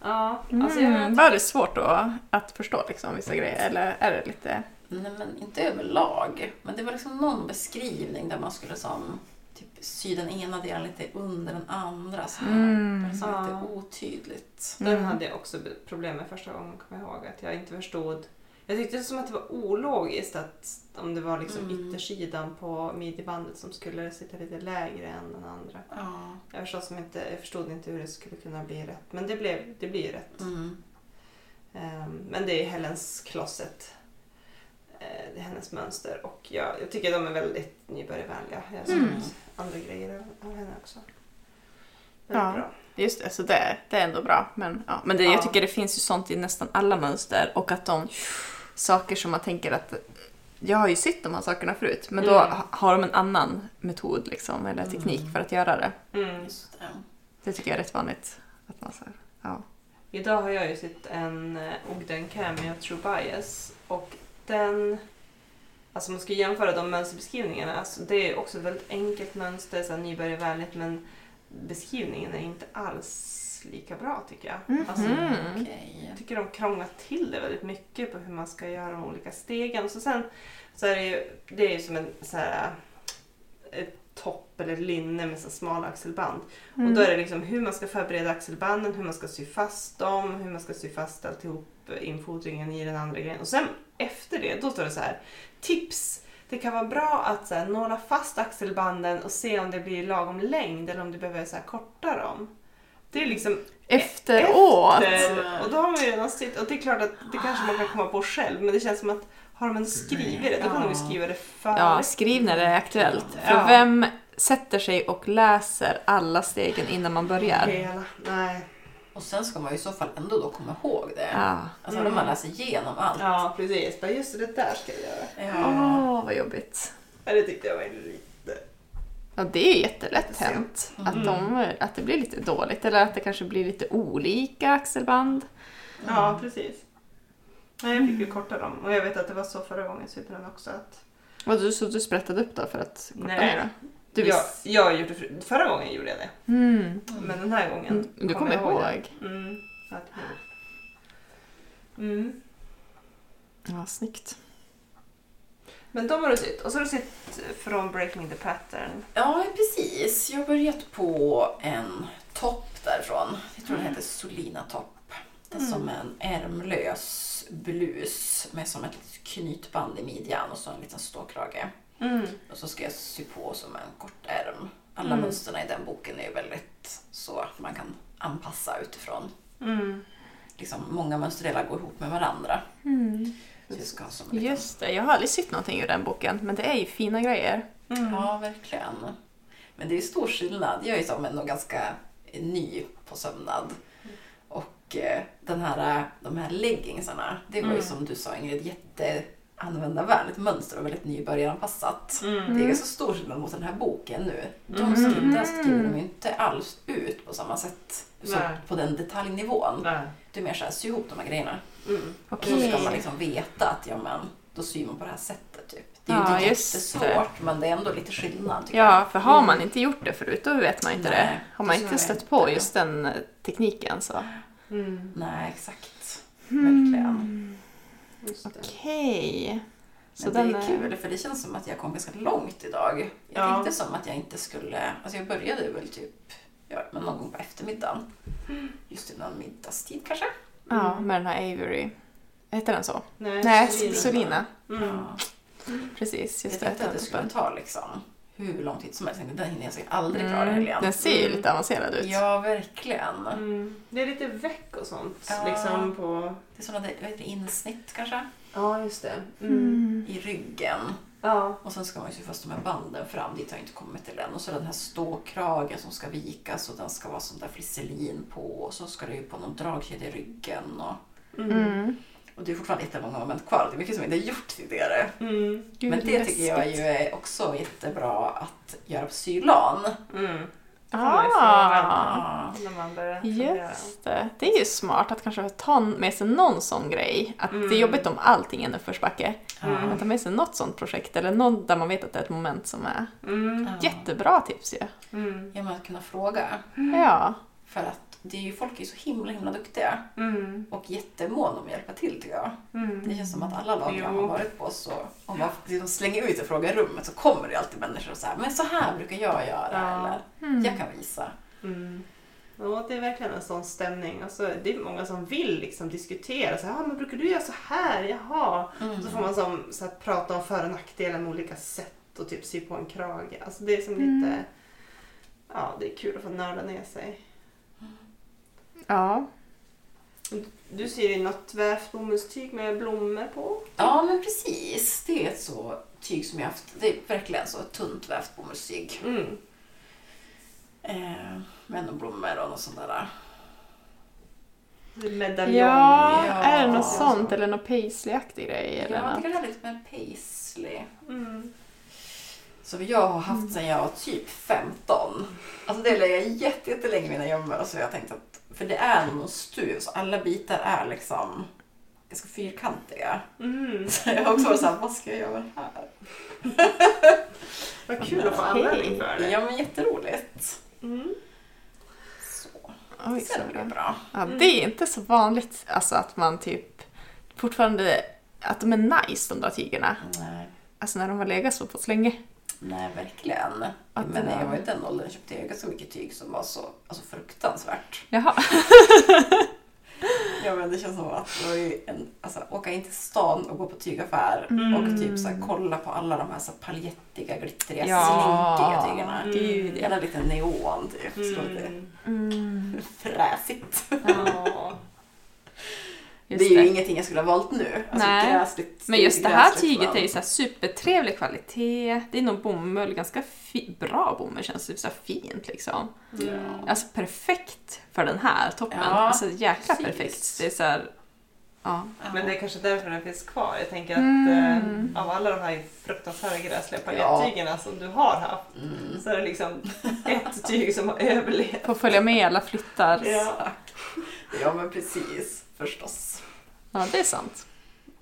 Ja, alltså mm. jag... Var det svårt då att förstå liksom vissa grejer, eller är det lite... Nej, men inte överlag, men det var liksom någon beskrivning där man skulle som typ sy den ena delen lite under den andra så här. Mm. Det var liksom ja. lite otydligt. Mm. Den hade jag också problem med första gången, kommer jag ihåg, att jag inte förstod. Jag tyckte det som att det var ologiskt att om det var liksom mm. yttersidan på midjebandet som skulle sitta lite lägre än den andra. Ja. Jag förstod, som inte, jag förstod inte hur det skulle kunna bli rätt. Men det blev det blir ju rätt. Mm. Um, men det är Helen's Closet. Uh, det är hennes mönster. Och jag, jag tycker de är väldigt nybörjarvänliga. Jag har mm. andra grejer av henne också. Ja, bra. Just det, så det, det är ändå bra. Men, ja. men det, ja. jag tycker det finns ju sånt i nästan alla mönster. Och att de saker som man tänker att... Jag har ju sett de här sakerna förut. Men mm. då har de en annan metod liksom, eller teknik mm. för att göra det. Mm. Just det. Det tycker jag är rätt vanligt. Att man så här, ja. Idag har jag ju sett en Ogden Cameo True Bias. Och den... Alltså man ska jämföra de mönsterbeskrivningarna. Alltså det är också ett väldigt enkelt mönster. Så här nybörjarvänligt, men... Beskrivningen är inte alls lika bra tycker jag. Mm-hmm. Alltså, okay. Jag tycker de krånglar till det väldigt mycket på hur man ska göra de olika stegen. Så sen så är det ju, det är ju som en så här, ett topp eller linne med så smala axelband. Mm. Och då är det liksom hur man ska förbereda axelbanden, hur man ska sy fast dem, hur man ska sy fast alltihop infotringen i den andra grejen. Och sen efter det, då står det så här tips. Det kan vara bra att så här, nåla fast axelbanden och se om det blir lagom längd eller om du behöver så här, korta dem. Det är liksom efteråt. Efter, och då har man ju redan sitt, och det är klart att det kanske man kan komma på själv, men det känns som att har man skrivit det, då kan man ju skriva det för. Ja, skriv när det är aktuellt. För ja. vem sätter sig och läser alla stegen innan man börjar? Hela, nej. Och sen ska man ju i så fall ändå då komma ihåg det. Ja. Alltså mm. när man läser igenom allt. Ja, precis. Men just det där ska jag göra. Ja, oh, vad jobbigt. Ja, det tyckte jag var lite... Ja, det är ju jättelätt hänt. Mm. Att, de, att det blir lite dåligt. Eller att det kanske blir lite olika axelband. Mm. Ja, precis. Nej, jag fick ju korta dem. Och jag vet att det var så förra gången så den också. Att... Och du, så du sprättade upp då för att korta ner då? Jag, jag gjorde för, förra gången gjorde jag det. Mm. Men den här gången mm. du kommer kom ihåg. ihåg. Mm. Mm. Ja, snyggt. Men de har du sett. Och så har du sett från Breaking the Pattern. Ja, precis. Jag har börjat på en topp därifrån. Jag tror mm. den heter Solina topp. Det är mm. som en ärmlös blus med som ett knytband i midjan och så en liten ståkrage. Mm. Och så ska jag sy på som en kort ärm. Alla mm. mönsterna i den boken är väldigt så att man kan anpassa utifrån. Mm. Liksom många mönsterdelar går ihop med varandra. Mm. Så jag ska ha som en liten... Just det, jag har aldrig sett någonting ur den boken, men det är ju fina grejer. Mm. Ja, verkligen. Men det är ju stor skillnad. Jag är ju som ändå ganska ny på sömnad. Och den här, de här leggingsarna, det var ju mm. som du sa, Ingrid, jätte... användarvänligt mönster och väldigt nybörjaranpassat. Mm. Det är ju så stor skillnad mot den här boken nu. De skriver, skriver de ju inte alls ut på samma sätt som på den detaljnivån. Nej. Det är mer så här, sy ihop de här grejerna. Mm. Okay. Och så ska man liksom veta att ja, men, då syr man på det här sättet typ. Det är ju ja, inte jättesvårt det. Men det är ändå lite skillnad tycker jag. Ja, för har man inte gjort det förut då vet man inte. Nej, det. Har man inte stött på just den tekniken så. Mm. Nej, exakt. Mm. Verkligen. Okej. Okay. Så det är, är kul för det känns som att jag kom ganska långt idag. Jag ja. tänkte som att jag inte skulle, alltså jag började väl typ ja, men någon gång på eftermiddagen. Just innan middagstid kanske. Mm. Ja, med den här Avery. Heter den så? Nej, Nej Solina. Solina. Mm. Ja. Precis, just det. Jag tänkte att det skulle ta liksom hur lång tid som helst. Den hinner jag sig aldrig mm. klara helgen. Den ser ju mm. lite avancerad ut. Ja, verkligen. Mm. Det är lite väck och sånt. Ja. Liksom på... Det är sådana där, insnitt kanske. Ja, just det. Mm. I ryggen. Ja. Och sen ska man ju se fast de här banden fram, dit har jag inte kommit till än. Och så den här ståkragen som ska vikas och den ska vara sån där flisselin på. Och så ska det ju på någon dragkedja i ryggen. Och, mm. Mm. och det är fortfarande inte många moment kvar. Det är mycket som inte är gjort tidigare. Mm. Gud, men det tycker jag ju är också jättebra att göra på sylan. Mm. Ah, just det. Det är ju smart att kanske ta med sig någon sån grej. Att mm. det är jobbigt om allting är en uppförsbacke. Mm. Att ta med sig något sånt projekt eller något där man vet att det är ett moment som är mm. jättebra tips ju. Mm. Ja, man kunna fråga. Mm. Ja. För att det är ju, folk är så himla himla duktiga mm. och jättemån om att hjälpa till tycker jag. Mm. Det känns som att alla lag jag har varit på, så om man liksom slänger ut och frågar rummet så kommer det alltid människor och så här, men så här brukar jag göra ja. Eller mm. jag kan visa. Mm. Ja, det är verkligen en sån stämning. Alltså, det är många som vill liksom diskutera. Så här, ah, men brukar du göra så här? Jaha. Mm. Så får man som, så här, prata om för- och nackdelar med olika sätt och typ sy på en krage. Alltså, det är som mm. lite... Ja, det är kul att få nörda ner sig. Ja. Du ser ju något vävt bomullstyg med blommor på. Ja, men precis. Det är ett så tyg som jag haft. Det är verkligen så ett tunt vävt bomullstyg. Mm. Eh, med några blommor och något sånt där. Medaljong. Ja, ja, är det något sånt? Så. Eller något paisley-aktig grej? Eller ja, jag tycker det är lite med en paisley. Mm. Som jag har haft sedan jag var typ femton. Alltså det lägger jag jätte, jättelänge i mina gömmor. Så jag tänkte att, för det är någon stuv, så alla bitar är liksom ganska fyrkantiga. Mm. Så jag har också varit så här, vad ska jag göra här? Vad kul att få användning för det. Ja, men jätteroligt. Mm. Så. Oj, så det blir bra. Ja, det är inte så vanligt alltså, att man typ fortfarande, att de är nice de där tygerna. Nej. Alltså när de har legat så på så länge. Nej, verkligen. Att men när jag var i den åldern köpte jag ganska mycket tyg som var så alltså fruktansvärt. Jaha. Ja, men det känns som att det var ju en, alltså, åka in till stan och gå på tygaffär mm. och typ så här, kolla på alla de här så här, paljettiga, glittriga, ja. Slinkiga tygerna. Mm. Gud, alla lite neon typ. Mm. Så det är mm. fräsigt. Ja. Just det är ju det. Ingenting jag skulle ha valt nu. Alltså, nej. Gräsligt, men just det här tyget är ju så här supertrevlig kvalitet. Det är nog bomull, ganska fi- bra bomull känns det så fint liksom. Ja. Alltså perfekt för den här toppen. Ja, alltså jäkla precis. Perfekt. Det är så här, ja. Men det är kanske därför den finns kvar. Jag tänker att mm. eh, av alla de här fruktansvärda gräsliga paljettygerna ja. Som du har haft mm. så är det liksom ett tyg som har överlevt. Får följa med alla flyttar. Ja. Ja, men precis. Förstås. Ja, det är sant.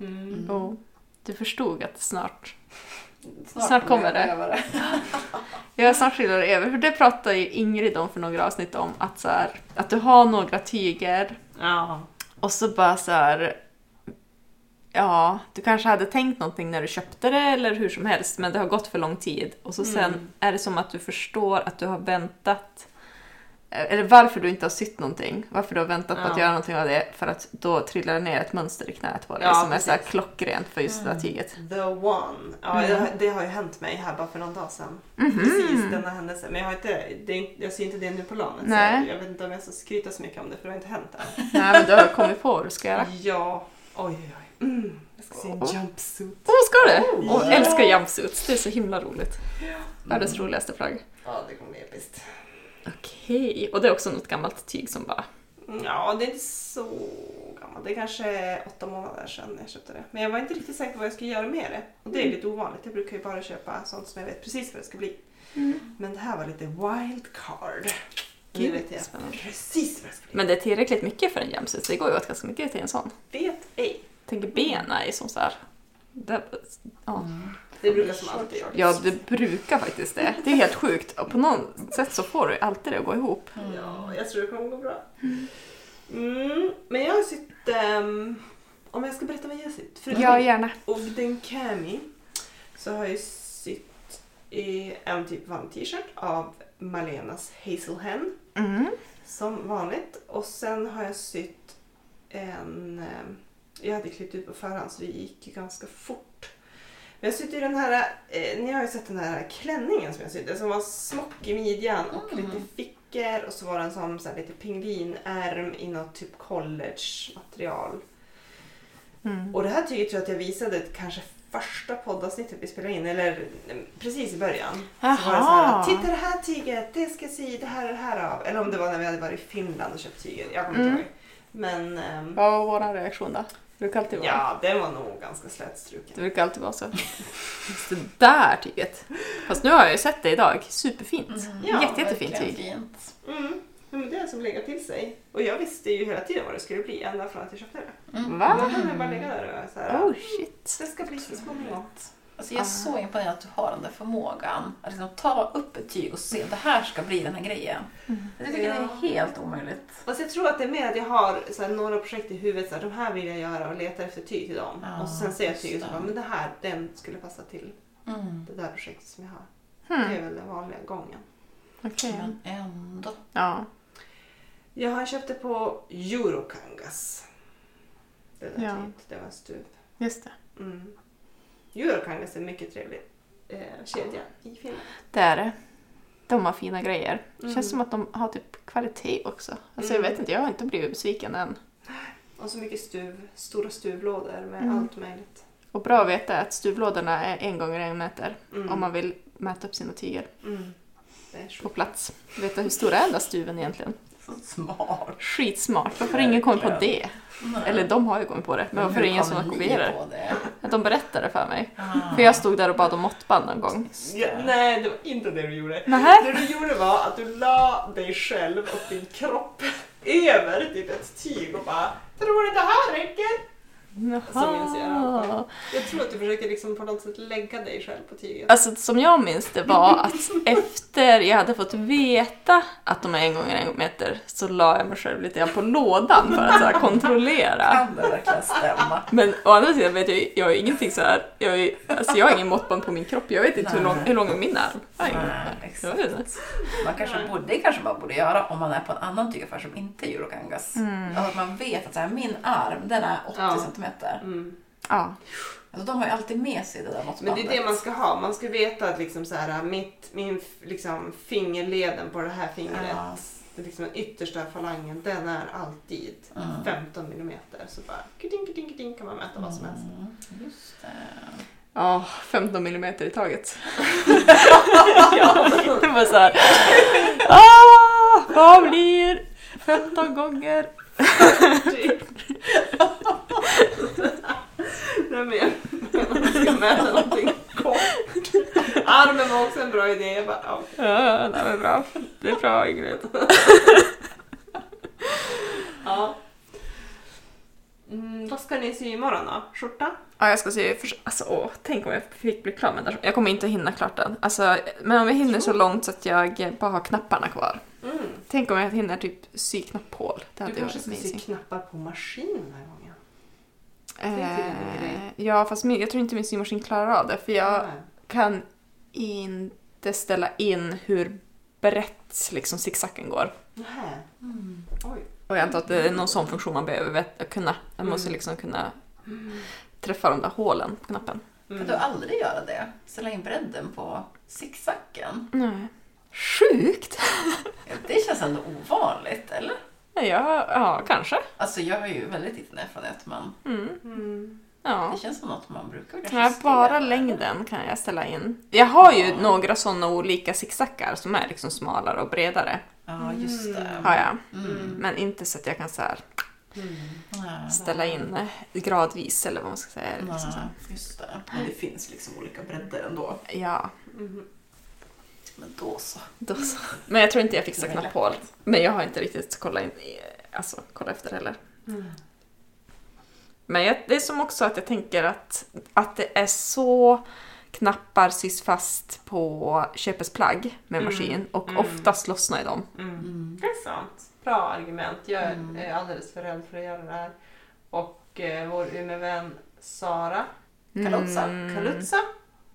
Mm. Och du förstod att snart snart, snart kommer det. det. Jag snart skiljer det över. För det pratade ju Ingrid om för några avsnitt om. Att, så här, att du har några tyger. Ja. Och så bara så här... Ja, du kanske hade tänkt någonting när du köpte det eller hur som helst. Men det har gått för lång tid. Och så sen mm. är det som att du förstår att du har väntat... Eller varför du inte har sytt någonting. Varför du har väntat på ja. Att göra någonting av det. För att då trillar det ner ett mönster i knät på dig. Ja, som precis. Är så här klockrent för just mm. det här tyget. The one. Ja, mm. det, det har ju hänt mig här bara för någon dag sedan. Mm-hmm. Precis denna händelse. Men jag har inte, det, jag ser inte det nu på lanet. Nej. Så jag vet inte om jag ska skryta så mycket om det. För det har inte hänt än. Nej, men du har kommit på vad du ska göra. Ja. Oj, oj, oj. Mm. Jag ska se en oh. jumpsuit. Åh, oh, ska du? Oh, yeah. Jag älskar jumpsuits. Det är så himla roligt. Mm. Världens roligaste plagg. Ja, det kommer bli episkt. Okej, och det är också något gammalt tyg som bara... Ja, det är inte så gammalt. Det är kanske åtta månader sedan jag köpte det. Men jag var inte riktigt säker på vad jag skulle göra med det. Och det är lite ovanligt. Jag brukar ju bara köpa sånt som jag vet precis vad det ska bli. Mm. Men det här var lite wildcard. Gud, vet jag spännande. Precis vad det ska bli. Men det är tillräckligt mycket för en jumpsuit. Det går ju åt ganska mycket till en sån. Vet ej. Tänk bena är som så här... Det, ja. Mm. Det brukar som alltid göra. Ja, det brukar faktiskt det. Det är helt sjukt. Och på något sätt så får du alltid det att gå ihop. Mm. Ja, jag tror det kommer gå bra. Mm. Men jag har sitt... Um, om jag ska berätta vad jag har sitt. Förutom ja, gärna. Och den Cami så har jag sitt i en typ vanlig t-shirt av Malenas Hazelten. Mm. Som vanligt. Och sen har jag sitt en... Um, jag hade klippt ut på förhand så det gick ganska fort. Men jag sydde ju den här, eh, ni har ju sett den här klänningen som jag sydde som var smock i midjan och mm. lite fickor och så var den som så här, lite pingvinärm i något typ college material. Mm. Och det här tyget tror jag att jag visade kanske första poddavsnittet vi spelade in, eller precis i början. Aha. Så var det så här, titta det här tyget, det ska sy, det här är det här av. Eller om det var när vi hade varit i Finland och köpt tyget, jag kommer mm. inte ihåg. Men, um... vad var vår reaktion då? Det brukar alltid vara. Ja, den var nog ganska slätstruken. Det brukar alltid vara så. Det där tyget. Fast nu har jag ju sett det idag. Superfint. Mm. Ja, Jätte, jättefint tyg. Mm. Men det är som lägger till sig. Och jag visste ju hela tiden vad det skulle bli ända från att jag köpte det. Mm. Va? Då kan jag bara lägga där och så här. Oh shit. Det ska bli så småningått. Alltså jag är så imponerad att du har den där förmågan att liksom ta upp ett tyg och se att det här ska bli den här grejen. Mm. Jag tycker ja. det är helt omöjligt. Alltså jag tror att det är mer att jag har så här, några projekt i huvudet, så här, de här vill jag göra och letar efter tyg till dem. Ja, och sen ser jag tyget och bara, men det här, den skulle passa till mm. det där projektet som jag har. Mm. Det är väl den vanliga gången. Okej. Okay. Men ändå. Ja. Jag har köpt det på Eurokangas. Det där ja. tyget, det var en stuv. Just det. Mm. Eurokangas är mycket trevlig eh, kedja i Finland. Det är det. De har fina grejer. Mm. Känns som att de har typ kvalitet också. Alltså mm. jag vet inte, jag har inte blivit besviken än. Och så mycket stuv, stora stuvlådor med mm. allt möjligt. Och bra att veta att stuvlådorna är en gång en meter mm. om man vill mäta upp sina tyger. Mm. Det är på plats. Veta hur stora är den stuven egentligen. Så smart. Skitsmart. Varför ingen kommer på det? Nej. Eller de har ju kommit på det. Men varför ingen som har kopierat det? De berättade för mig. Ah. För jag stod där och bad om måttband någon gång. Ja, nej, det var inte det du gjorde. Nähä? Det du gjorde var att du la dig själv och din kropp över typ ett tyg och bara, tror du det här räcker? Så minns jag. Jag tror att du försöker liksom på något sätt lägga dig själv på tyget. Alltså som jag minns det var att efter jag hade fått veta att de är en gång en meter, så la jag mig själv lite grann på lådan för att så här, kontrollera. Kan det verkligen stämma? Men å andra sidan vet jag, jag har ingenting så här. Jag, är, alltså, jag har ingen måttband på min kropp. Jag vet inte hur lång, hur lång är min arm. Nej, exakt. Man kanske borde, det kanske man borde göra om man är på en annan tygaffär som inte är Eurokangas. Mm. Alltså, man vet att så här, min arm den är åttio centimeter. Mm. Ja. Alltså de har ju alltid med sig det där måttbandet. Men det är det man ska ha. Man ska veta att liksom så här, mitt, min liksom fingerleden på det här fingret, ja. det liksom den yttersta falangen, den är alltid mm. femton millimeter. Så bara kring, kring, kring, kan man mäta mm. vad som helst. Just det. Ja, femton millimeter i taget. Ja, det var så här. Ah, vad blir femton gånger? Nej men, man ska mäta någonting kort. Armen var också en bra idé. Jag bara, ja, ja det är bra. Det är bra, Ingrid. Ja. Mm, vad ska ni sy imorgon då? Skjorta? Ja, jag ska sy. Alltså, åh, tänk om jag fick bli klar med den. Jag kommer inte hinna klart den. Alltså, men om jag hinner så långt så att jag bara har knapparna kvar. Mm. Tänk om jag hinner typ sy knapphål. Det hade du kanske ska sy knappar på maskinen här gången. Eh, ja, fast jag tror inte min symaskin klarar av det. För jag mm. kan inte ställa in hur brett liksom zigzaggen går. Mm. Oj. Och jag antar att det är någon sån funktion man behöver vet, kunna. Man måste liksom kunna mm. träffa de där hålen på knappen. Mm. Kan du aldrig göra det? Ställa in bredden på zigzaggen? Nej. Sjukt! Det känns ändå ovanligt, eller? Ja, ja, kanske. Alltså jag har ju väldigt liten erfarenhet, men mm. Mm. Ja. Det känns som något man brukar kanske ja, bara längden kan jag ställa in. Jag har ju ja. några sådana olika zigzaggar som är liksom smalare och bredare. Ja, just det. Har jag. Mm. Men inte så att jag kan så här mm. ställa in gradvis eller vad man ska säga. Ja, liksom just det. Men det finns liksom olika bredder ändå. Ja. Mm. Men då så. då så. Men jag tror inte jag fixar knapphål. Men jag har inte riktigt kollat in, alltså, kolla efter heller. Mm. Men jag, det är som också att jag tänker att, att det är så knappar sys fast på köpesplagg med maskin. Mm. Och mm. oftast lossnar i dem. Mm. Mm. Det är sant. Bra argument. Jag är mm. alldeles för rädd för att göra det här. Och eh, vår umevän Sara Calotza. Mm. Calotza.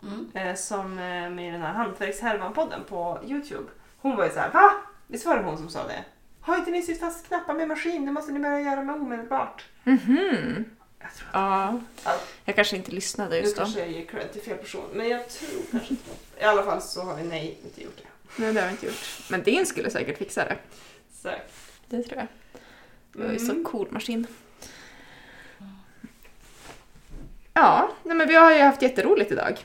Mm. Som med den här hantverkshärman-podden på YouTube. Hon var ju såhär, va? Visst var det hon som sa det? Har inte ni sitt fast knappar med maskin? Det måste ni börja göra med omedelbart. Mhm. Jag tror ja. Jag kanske inte lyssnade just då. Nu kanske jag ger cred till fel person. Men jag tror kanske inte. I alla fall så har vi nej inte gjort det. Nej, det har vi inte gjort. Men din skulle säkert fixa det. Säkert. Det tror jag. Det var ju mm. så cool maskin. Ja, nej men vi har ju haft jätteroligt idag.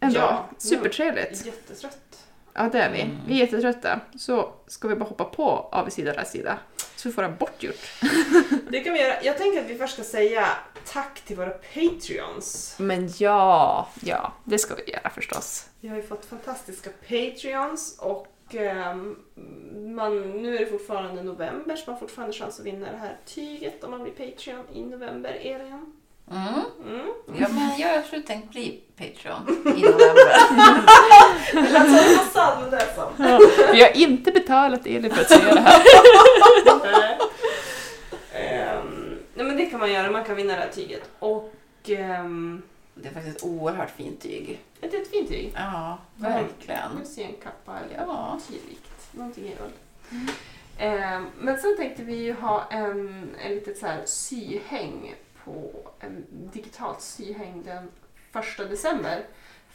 Ändå. Ja, supertrevligt. Jättetrött. Ja, det är vi. Mm. Vi är jättetrötta. Så ska vi bara hoppa på av sida där sida. Så vi får det bortgjort. Det kan vi göra. Jag tänker att vi först ska säga tack till våra Patreons. Men ja, ja, det ska vi göra förstås. Vi har ju fått fantastiska Patreons och eh, man, nu är det fortfarande november så man fortfarande chans att vinna det här tyget om man blir Patreon i november, Elin. Mm. Mm. Ja, men jag har tänkt bli Patreon i november. Det lät som en sann nästan. Vi har inte betalat Elin för att säga det här. um, nej, men det kan man göra. Man kan vinna det här tyget. Och um, det är faktiskt ett oerhört fint tyg. Det är ett fint tyg? Ja, verkligen. Nu ser en kappa eller ja. Tydligt. Någonting är väl. Mm. Um, men sen tänkte vi ha en, en litet så här syhäng på en digitalt syhäng den första december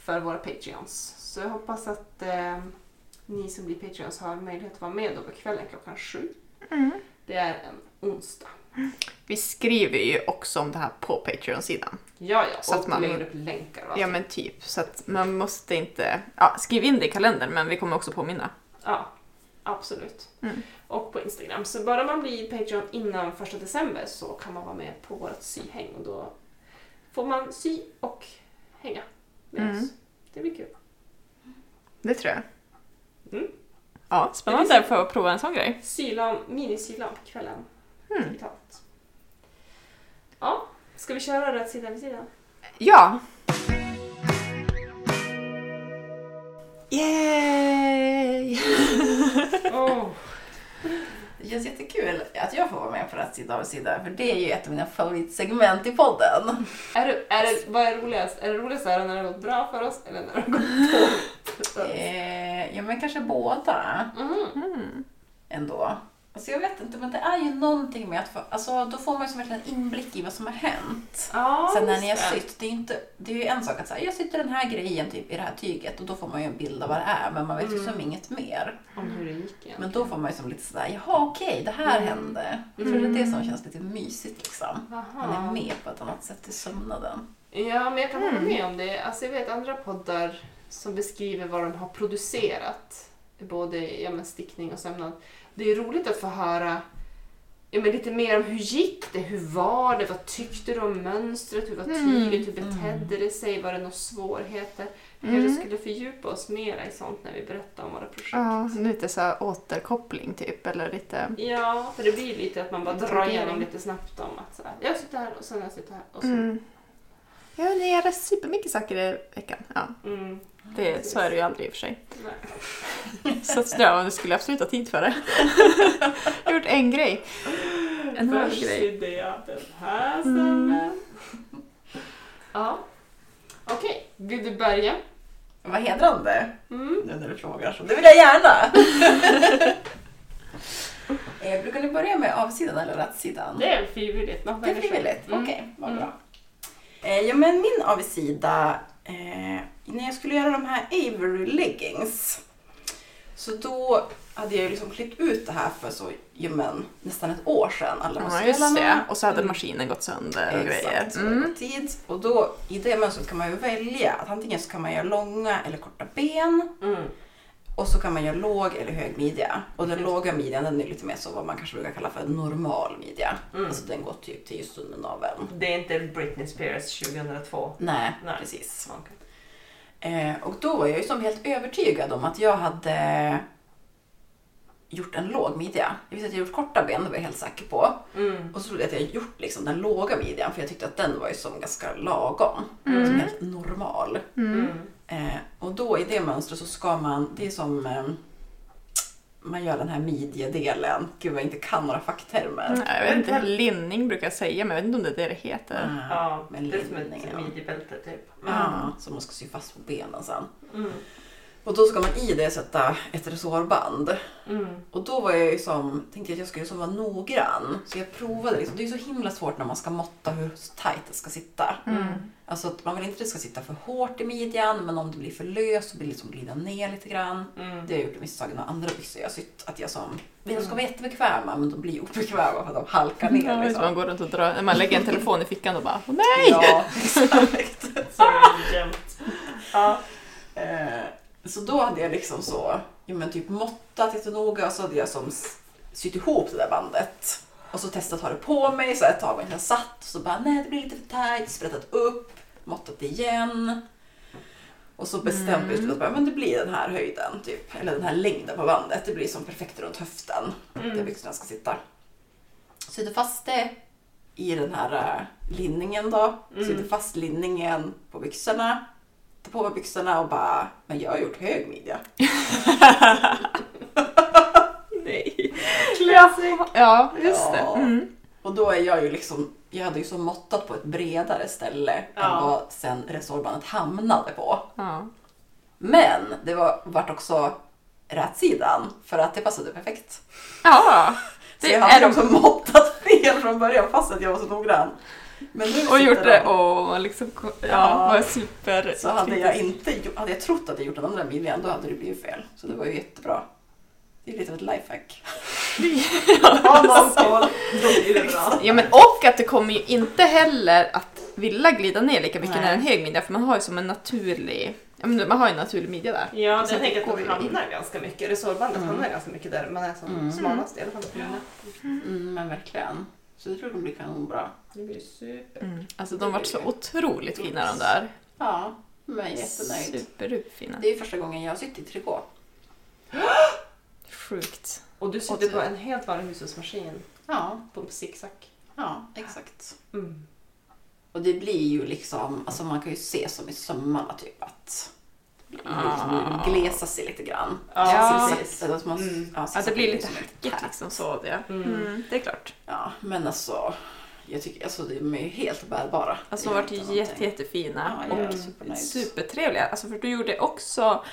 för våra Patreons. Så jag hoppas att eh, ni som blir Patreons har möjlighet att vara med över kvällen klockan sju. Mm. Det är en onsdag. Vi skriver ju också om det här på Patreon-sidan. Ja, ja. Så och att man lägger upp länkar. Ja, men typ. Så att man måste inte... Ja, skriv in det i kalendern, men vi kommer också påminna. Ja, absolut. Mm. Och på Instagram. Så bara man blir Patreon innan första december så kan man vara med på vårt syhäng. Och då får man sy och hänga med mm. oss. Det blir kul. Det tror jag. Mm. Ja, spännande att få prova en sån grej. Sylam, minisylam på kvällen. Mm. Digitalt. Ja, ska vi köra rätt sida vid sidan? Ja! Yay! Oh. Det känns jättekul att jag får vara med på rätt sida av sida. För det är ju ett av mina favoritsegment i podden. Är det, är det, vad är roligast? Är det roligast här när det har gått bra för oss? Eller när det har gått på? Eh, ja, men kanske båda. Mm. Ändå. Alltså jag vet inte, men det är ju någonting med att få, alltså då får man ju verkligen en inblick i vad som har hänt. Oh, sen när ni har sytt, det är ju inte, det är ju en sak att säga, jag sytter den här grejen typ i det här tyget och då får man ju en bild av vad det är, men man vet ju mm. som inget mer. Om hur det gick igen. Men då får man ju som lite sådär, jaha okej, det här mm. hände. Jag tror mm. det är det som känns lite mysigt liksom. Aha. Man är med på ett annat sätt i sömnaden. Ja, men jag kan hålla mm. med om det. Alltså jag vet andra poddar som beskriver vad de har producerat, både ja, men stickning och sömnad. Det är roligt att få höra ja, men lite mer om hur gick det, hur var det, vad tyckte du om mönstret, hur var tyget, hur betedde det sig, var det några svårigheter, hur mm. skulle fördjupa oss mer i sånt när vi berättar om våra projekt. Ja, lite så här återkoppling typ, eller lite... Ja, för det blir lite att man bara drar igenom lite snabbt om att så här, jag sitter här och sen jag sitter här och så. Mm. Ja, det är supermycket saker i veckan, ja. Mm. Det, så är det ju aldrig i och för sig. Nej. Så att ja, nu skulle jag absolut ha tid för det. Jag har gjort en grej. En först grej. Idé av den här mm. Ja. Okej, okay. Vill du börja? Vad hedrande mm. nu när du frågar så. Det vill jag gärna. eh, brukar ni börja med avsidan eller rättsidan? Det är frivilligt. Det är frivilligt, mm. okej. Okay. Vad bra. Mm. Eh, ja, men min avsida... Eh, när jag skulle göra de här Avery leggings så då hade jag liksom klippt ut det här för så, jamen, nästan ett år sedan. Alla ja, just det. Och så hade mm. maskinen gått sönder och exakt, grejer. Så mm. tid. Och då, i det mönstret kan man ju välja att antingen så kan man göra långa eller korta ben mm. och så kan man göra låg eller hög midja. Och den mm. låga midjan den är lite mer så vad man kanske brukar kalla för normal midja. Mm. Alltså den går typ till just under naveln. Det är inte Britney Spears tjugohundratvå. Nej, Nej. precis. Okay. Eh, och då var jag ju som helt övertygad om att jag hade gjort en låg midja. Jag visste att jag gjort korta ben, det var jag helt säker på. Mm. Och så trodde jag att jag gjort liksom den låga midjan för jag tyckte att den var ju som ganska lagom. Mm. Som helt normal. Mm. Eh, och då i det mönstret så ska man, det är som eh, man gör den här midjedelen. Gud vad jag inte kan några facktermer. Nej, jag vet inte, linning brukar jag säga, men jag vet inte om det är det det heter. Ah, ja, men det är som ett midjebälte typ. Mm. Ja, som man ska sy fast på benen sen. Mm. Och då ska man i det sätta ett resårband. Mm. Och då var jag ju som, tänkte jag att jag skulle som vara noggrann. Så jag provade liksom. Det är ju så himla svårt när man ska måtta hur tajt det ska sitta. Mm. Alltså att man vill inte att det ska sitta för hårt i midjan. Men om det blir för löst så blir det liksom glida ner lite grann. Mm. Det har jag gjort i misstagen och andra byxor. Jag sytt att jag som, de ska vara jättebekväma men de blir obekväma för att de halkar ner. Mm. Liksom. Man går runt och drar, man lägger en telefon i fickan och bara, nej! Ja, exakt. Så jämt. Ja. Eh. Så då hade jag liksom så, ja men typ måttat lite noga, så hade jag som sytt ihop det där bandet. Och så testat ha det på mig, så ett tag när jag satt och så bara, nej det blir lite för tajt, sprättat upp, måttat igen. Och så bestämde mm. jag att men det blir den här höjden typ, eller den här längden på bandet, det blir som perfekt runt höften, mm. där byxorna ska sitta. Sitter fast det i den här linningen då, mm. sitter fast linningen på byxorna. Ta på mig byxorna och bara, men jag har gjort hög midja. Nej. Klassik. Ja, just det. Ja. Mm. Och då är jag ju liksom, jag hade ju så måttat på ett bredare ställe ja. Än vad sen resårbandet hamnade på. Ja. Men det var, vart också rätsidan för att det passade perfekt. Ja. Det så jag hade är också de... måttat fel från början fast att jag var så noggrann. Men nu och gjort det och liksom ja, ja var super. Så hade jag inte hade jag trott att jag gjort den andra midjan då hade det blivit fel. Så det var ju jättebra. Det är lite av ett lifehack. Ja, ja men och att det kommer ju inte heller att vilja glida ner lika mycket när en hög midja för man har ju som en naturlig man har ju en naturlig midja där. Ja, jag tänker att det hamnar ganska mycket. Resårbandet mm. hamnar ganska mycket där man är som mm. smalast i alla fall. Mm. Mm, men verkligen. Så jag tror de blir kanonbra. Det blir super. Mm. Alltså de har varit så otroligt fina yes. de där. Ja, men jättenöjd. Superfina. Det är första gången jag sitter i trikå. Sjukt. Och du sitter på en helt vanlig hushållsmaskin. Ja. På en zigzag. Ja, exakt. Mm. Och det blir ju liksom, alltså man kan ju se som i sömmarna typ att liksom glesa sig lite grann. Ja, precis. Ja, att man, mm. ja, ja, det blir lite hackigt liksom så det. Mm. Mm. Det är klart. Ja, men alltså jag tycker alltså de är ju helt bärbara. Alltså de har varit jätte, jättefina ja, och supernöjd. Supertrevliga. Alltså för du gjorde också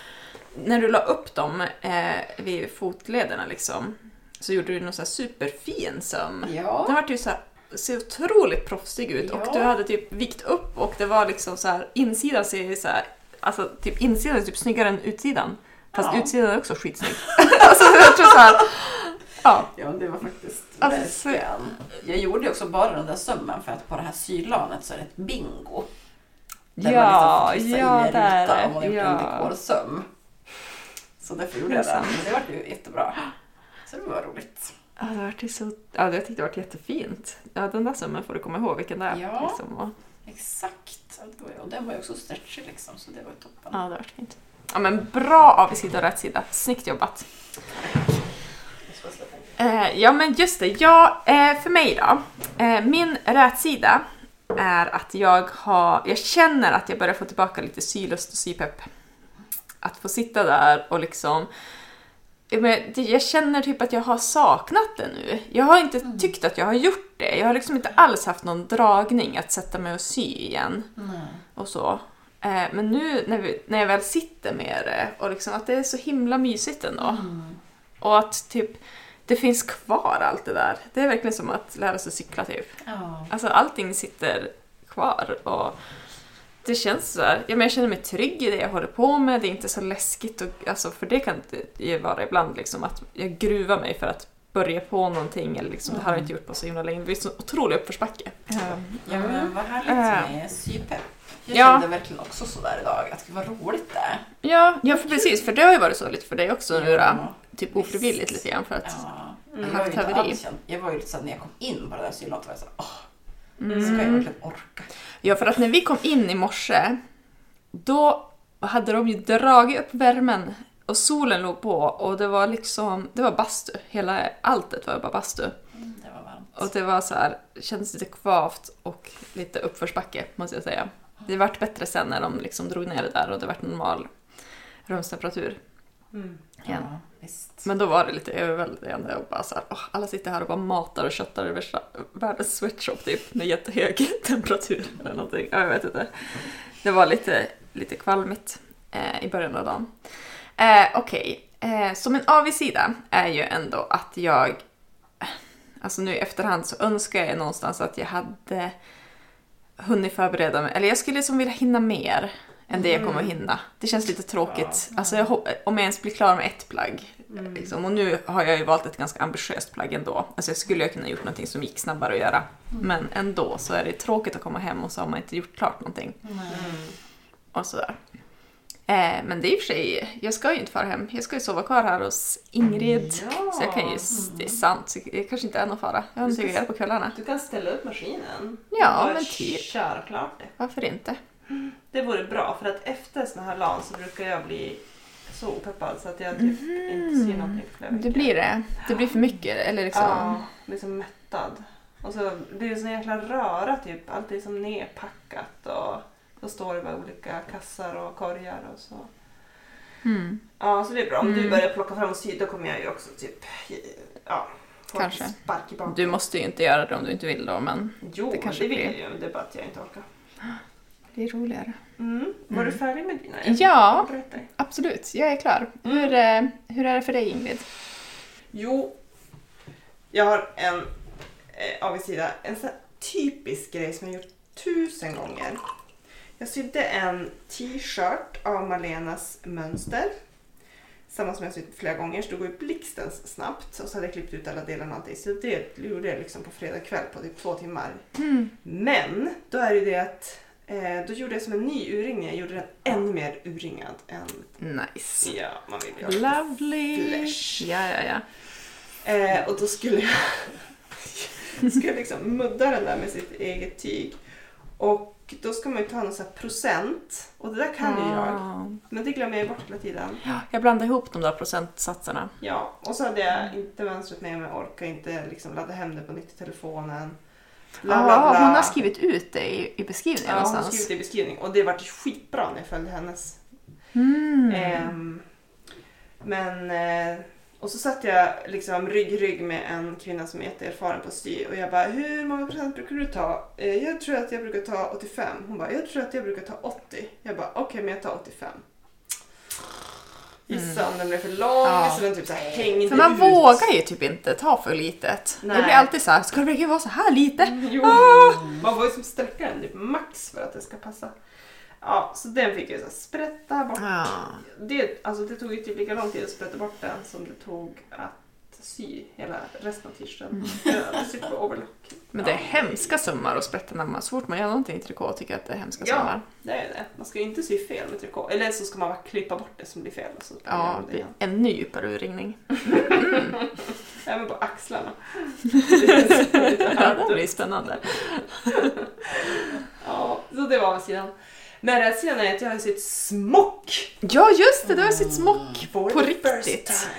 när du la upp dem eh, vid fotlederna liksom så gjorde du någon så här superfin söm. Ja. Den var ju så här ser otroligt proffsig ut ja. Och du hade typ vikt upp och det var liksom så här insidan ser så här alltså typ insidan är typ snyggare än utsidan. Fast ja. Utsidan är också skitsnygg. Alltså jag tror så här. Ja, ja det var faktiskt alltså, jag gjorde också bara den där sömmen för att på det här sylanet så är det ett bingo. Där ja, man liksom ja, in där. Ruta om man gjort ja. En dekorsöm. Så därför gjorde jag det. Men det var ju jättebra. Så det var roligt. Ja, det var så ja, jag tyckte det var jättefint. Ja, den där sömmen får du komma ihåg vilken det är ja. Liksom och... Exakt, och den var ju också stretchig liksom, så det var ju toppen. Ja, det var fint. Ja, men bra av sida och rätt sida. Snyggt jobbat. Eh, ja, men just det. Ja, eh, för mig då. Eh, min rätt sida är att jag har, jag känner att jag börjar få tillbaka lite sylust och sypepp. Att få sitta där och liksom men jag känner typ att jag har saknat det nu. Jag har inte mm. tyckt att jag har gjort det. Jag har liksom inte alls haft någon dragning att sätta mig och sy igen. Mm. Och så. Eh, men nu när, vi, när jag väl sitter med det och liksom att det är så himla mysigt ändå. Mm. Och att typ det finns kvar allt det där. Det är verkligen som att lära sig cykla typ. Oh. Alltså allting sitter kvar och det känns så här, ja, men jag känner mig trygg i det jag håller på med, det är inte så läskigt och, alltså, för det kan ju vara ibland liksom, att jag gruvar mig för att börja på någonting eller liksom, mm. det här har jag inte gjort på så himla länge, det blir så otrolig uppförsbacke. Mm. Ja men vad härligt med sypepp. Jag ja. Kände verkligen också så där idag, att det var roligt det. Ja, ja för precis, för det har ju varit så lite för dig också nu ja. Typ ofrivilligt lite grann för att ja. Mm. haft jag haveri. Jag var ju lite så att när jag kom in på det där syllåt var jag så åh. Mm. Ska jag verkligen orka? Ja, för att när vi kom in i morse då hade de ju dragit upp värmen och solen låg på och det var liksom, det var bastu. Hela alltet var bara bastu. Mm, det var varmt. Och det var så här, kändes lite kvavt och lite uppförsbacke måste jag säga. Det vart bättre sen när de liksom drog ner det där och det vart normal rumstemperatur. Mm. Igen. Ja, visst. Men då var det lite överväldigande och bara så här, åh, alla sitter här och bara matar och köttar över världens sweatshop typ med jättehög temperatur eller någonting. Ja, jag vet inte. Det var lite, lite kvalmigt eh, i början av dagen. Eh, Okej, okay. eh, som en avigsida är ju ändå att jag, alltså nu i efterhand så önskar jag någonstans att jag hade hunnit förbereda mig. Eller jag skulle liksom vilja hinna mer än det mm. jag kommer hinna. Det känns lite tråkigt. Ja. Alltså jag hopp- om jag ens blir klar med ett plagg. Mm. Liksom. Och nu har jag ju valt ett ganska ambitiöst plagg ändå. Alltså jag skulle ju kunna gjort någonting som gick snabbare att göra. Mm. Men ändå så är det tråkigt att komma hem och så har man inte gjort klart någonting. Mm. Och sådär. Eh, men det är i och för sig, jag ska ju inte fara hem. Jag ska ju sova kvar här hos Ingrid. Ja. Så jag kan ju, det är sant. Så jag kanske inte är någon fara. Jag har inte att göra på kvällarna. Du kan ställa upp maskinen. Ja, men typ. Kör klart det. Varför inte? Det vore bra, för att efter såna här LAN så brukar jag bli så opeppad så att jag typ mm. inte ser någonting för flera veckor. Det blir det. Det blir för mycket, eller liksom... Ja, liksom mättad. Och så blir det sån jäkla röra typ. Allt är som nedpackat och då står det bara olika kassar och korgar och så. Mm. Ja, så det är bra. Om mm. du börjar plocka fram syd, då kommer jag ju också typ... Ja, kanske. Spark i bakom. Du måste ju inte göra det om du inte vill då, men... Jo, det, kanske det vill jag ju. Det är bara att jag inte orkar. Det är roligare. Mm. Var mm. du färdig med dina? Ja, absolut. Jag är klar. Mm. Hur, hur är det för dig, Ingrid? Jo, jag har en eh, avigsida. En sån typisk grej som jag gjort tusen gånger. Jag sydde en t-shirt av Malenas mönster. Samma som jag sytt flera gånger. Så det går ju blixtens snabbt. Och så hade jag klippt ut alla delarna och allting. Så det gjorde jag liksom på fredag kväll på typ två timmar. Mm. Men då är det det att... Då gjorde jag som en ny urringning. Jag gjorde den ännu mer urringad än... Nice. Ja, man vill ju ha flash. Ja, ja, ja. Eh, och då skulle jag... jag skulle liksom mudda den där med sitt eget tyg. Och då ska man ju ta någon sån här procent. Och det där kan ju ah. jag. Men det glömmer jag bort hela tiden. Ja, jag blandade ihop de där procentsatserna. Ja, och så hade jag inte vänstrat med mig. Jag orkade inte liksom ladda hem det på nytt i telefonen. Bla, bla, bla. Ja, hon har skrivit ut det i, i beskrivningen. Ja, någonstans. Hon har skrivit det i beskrivningen. Och det vart skitbra när jag följde hennes. Mm. Ehm, men, eh, och så satt jag liksom rygg rygg med en kvinna som är jätteerfaren på sy. Och jag bara, hur många procent brukar du ta? Eh, jag tror att jag brukar ta åttiofem. Hon bara, jag tror att jag brukar ta åttio. Jag bara, okej okay, men jag tar åttiofem. Gissa mm. om den blev för lång ja. Så den typ så här hängde för man ut. Vågar ju typ inte ta för litet. Nej. Det blir alltid så här, ska det verkligen vara så här lite? Mm, ah! Man får ju som sträcka den typ max för att det ska passa. Ja, så den fick jag så här sprätta bort. Ja. Det, alltså, det tog ju typ lika lång tid att sprätta bort den som det tog att sy hela resten av t-shirten. Mm. Overlock. Men det är hemska summar att sprätta när man svårt man gör någonting i trikå tycker jag att det är hemska ja, summar. Ja, det är det. Man ska ju inte sy fel med trikå. Eller så ska man bara klippa bort det som blir fel. Och så ja, det igen. En ny perurringning. Mm. Även på axlarna. Det blir spännande. Ja, så det var sidan. Men det här sidan är att jag har sitt smock. Ja, just det. Du har sitt smock mm. på riktigt.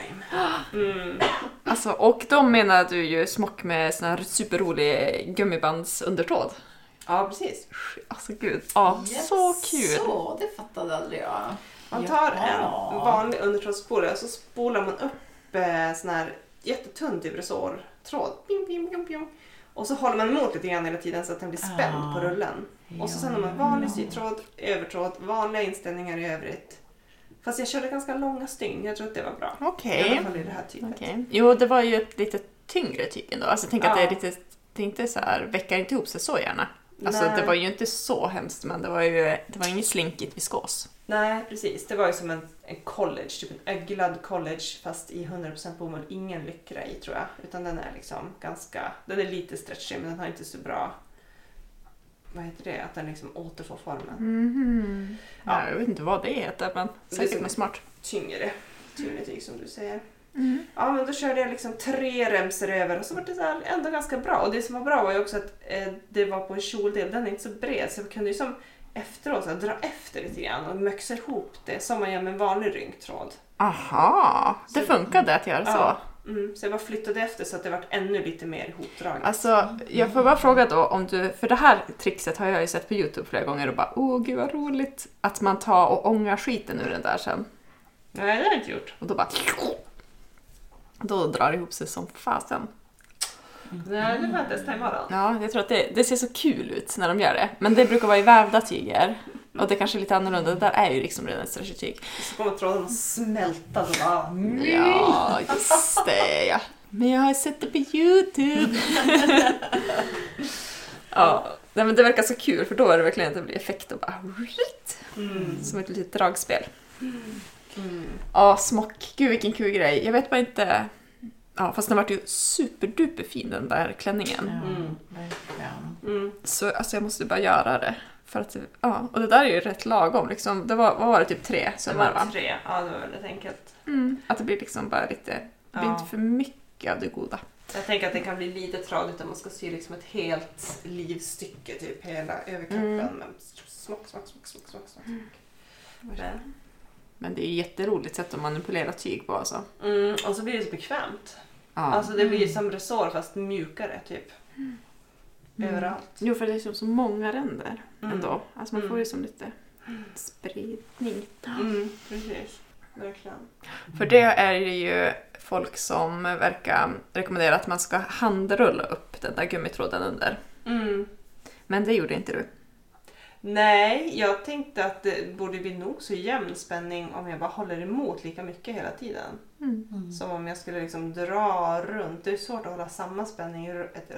Mm. Alltså, och de menar du ju smock med sån här superrolig gummibandsundertråd. Ja, precis. Alltså gud, ja, yes. Så kul. Så, det fattade aldrig jag. Man tar ja. En vanlig undertrådsspolare och så spolar man upp eh, sån här jättetunn typ resårtråd. Pim, pim, pim, pim. Och så håller man emot lite grann hela tiden så att den blir spänd ah. på rullen. Och så sen har man vanlig sytråd, övertråd, vanliga inställningar i övrigt. Fast jag körde ganska långa stygn. Jag tror att det var bra. Okej. I alla fall i det här typet. Okej. Jo, det var ju ett lite tyngre tyg ändå. Alltså jag tänker ja. Att det är lite... Det är inte så här... Väckar inte ihop sig så gärna. Alltså nej. Det var ju inte så hemskt, men det var ju... Det var inget slinkigt viskos. Nej, precis. Det var ju som en, en college. Typ en öglad college, fast i hundra procent bomull. Ingen lyckra i, tror jag. Utan den är liksom ganska... Den är lite stretchig, men den har inte så bra... Vad heter det? Att den liksom återfår formen. Mm-hmm. Ja. Nej, jag vet inte vad det heter, men säkert med smart. Tyngre. Tyngre tyg som du säger. Mm. Ja, men då körde jag liksom tre remser över och så var det så här ändå ganska bra. Och det som var bra var ju också att eh, det var på en kjoldel. Den är inte så bred så jag kunde ju som efteråt så här, dra efter lite grann och möxa ihop det som man gör med en vanlig rynktråd. Aha, det så, funkade att göra ja. Så. Mm, så jag bara flyttade efter så att det vart ännu lite mer ihopdraget. Alltså, jag får bara fråga då om du... För det här trixet har jag ju sett på YouTube flera gånger och bara, åh gud vad roligt att man tar och ångar skiten ur den där sen. Nej, det har jag inte gjort. Och då bara... Då drar det ihop sig som fasen. Nej, det var inte stämma då. Ja, jag tror att det, det ser så kul ut när de gör det. Men det brukar vara i vävda tyger. Och det kanske är lite annorlunda. Det där är ju liksom redan ett stretch-tyg. Så kommer tråden att smälta. Ja, just det. Ja. Men jag har sett det på YouTube. Ja, nej, men det verkar så kul. För då är det verkligen att det blir effekt och bara... Mm. Som ett litet dragspel. Mm. Mm. Ja, smock. Gud, vilken kul grej. Jag vet bara inte... Ja, fast den vart ju superduper fin, den där klänningen. Mm. Mm. Så alltså, jag måste bara göra det. För att, ja. Och det där är ju rätt lagom. Liksom. Det var, vad var det? Typ tre sömmar, va? Det var tre. Ja, det var väldigt enkelt. Mm. Att det blir liksom bara lite... Det blir inte för mycket av det goda. Jag tänker att det kan bli lite tradigt om man ska sy liksom ett helt livstycke. Typ hela överkroppen. Mm. Men smock, smock, smock, smock, smock, smock. Mm. Men. Men det är ju jätteroligt sätt att manipulera tyg på. Alltså. Mm, och så blir det så bekvämt. Ja. Alltså det blir ju som resår fast mjukare typ. Mm. Överallt. Jo, för det är som så många ränder mm. ändå. Alltså man får ju som lite spridning. Mm, precis. Verkligen. För det är det ju folk som verkar rekommendera att man ska handrulla upp den där gummitråden under. Mm. Men det gjorde inte du. Nej, jag tänkte att det borde bli nog så jämn spänning om jag bara håller emot lika mycket hela tiden. Mm. Som om jag skulle liksom dra runt. Det är svårt att hålla samma spänning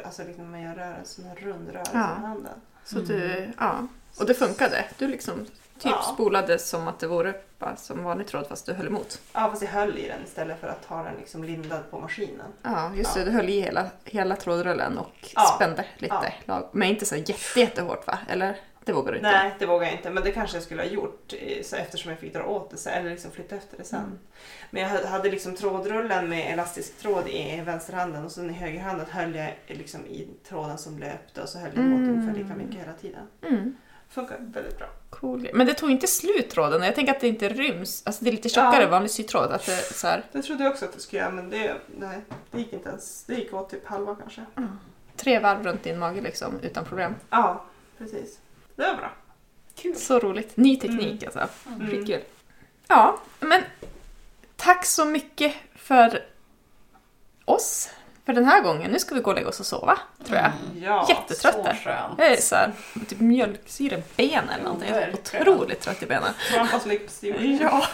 alltså liksom när jag rör en sån här rund rörelse ja. Med handen. Så mm. du, ja. Och det funkade. Du liksom typ ja. Spolade som att det vore bara som vanlig tråd fast du höll emot. Ja, fast jag höll i den istället för att ha den liksom lindad på maskinen. Ja, just det. Ja. Du höll i hela, hela trådrullen och ja. Spände lite. Ja. Men inte så jätte, jättehårt, va? Eller... Det vågar du inte. Nej, det vågar jag inte. Men det kanske jag skulle ha gjort så eftersom jag fick dra åt det. Så, eller liksom flytta efter det sen. Mm. Men jag hade liksom trådrullen med elastisk tråd i vänsterhanden. Och sen i högerhanden höll jag liksom i tråden som löpte. Och så höll jag emot mm. ungefär lika mycket hela tiden. Mm. Funkar väldigt bra. Cool. Men det tog inte slut tråden. Jag tänker att det inte ryms. Alltså det är lite tjockare ja. Vanlig sytråd. Att det, så här... det trodde jag också att det skulle göra. Men det, nej, det gick inte ens. Det gick åt typ halva kanske. Mm. Tre varv runt din mage liksom. Utan problem. Ja, precis. Det var bra. Kul. Så roligt. Ny teknik mm. alltså. Mm. Skitkul. Ja, men tack så mycket för oss för den här gången. Nu ska vi gå och lägga oss och sova, tror jag. Mm. Ja, jättetrött där. Jag är så här, typ mjölksyra ben eller någonting. Jag är otroligt trött i benen. Trampas lyxig. Ja.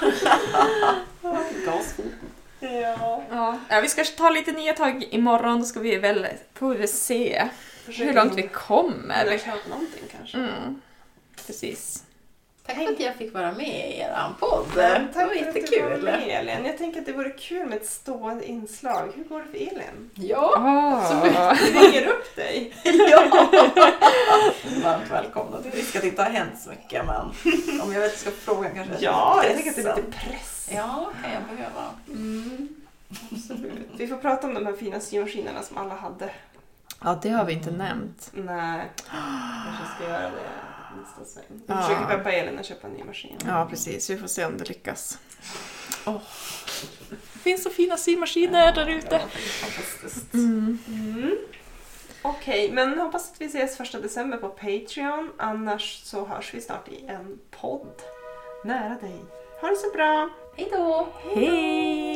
Ja. Ja. Vi ska ta lite nya tag imorgon. Då ska vi väl på se. Hur långt vi kommer. Eller köpt någonting kanske. Mm. Precis. Tack för att jag fick vara med i er podd. Ja, det var jättekul. Elin. Jag tänker att det vore kul med ett stående inslag. Hur går det för Elin? Ja, oh. absolut. Vi ringer upp dig. Ja. Varmt välkomna. Det riskerar inte ha hänt så mycket. Men om jag vet ska fråga kanske. Ja, jag tänker att det är lite press. Ja, kan jag behöva. Mm. Absolut. Vi får prata om de här fina symaskinerna som alla hade. Ja, det har vi inte mm. nämnt. Nej, kanske ska göra det nästa sväng. Jag försöker peppa Elin och köpa en ny maskin. Ja, precis. Vi får se om det lyckas. Åh, oh. Det finns så fina symaskiner ja, där ute. Ja, fantastiskt. Mm. Mm. Okej, okay, men hoppas att vi ses första december på Patreon. Annars så hörs vi snart i en podd nära dig. Ha det så bra. Hej då. Hej då. Hej.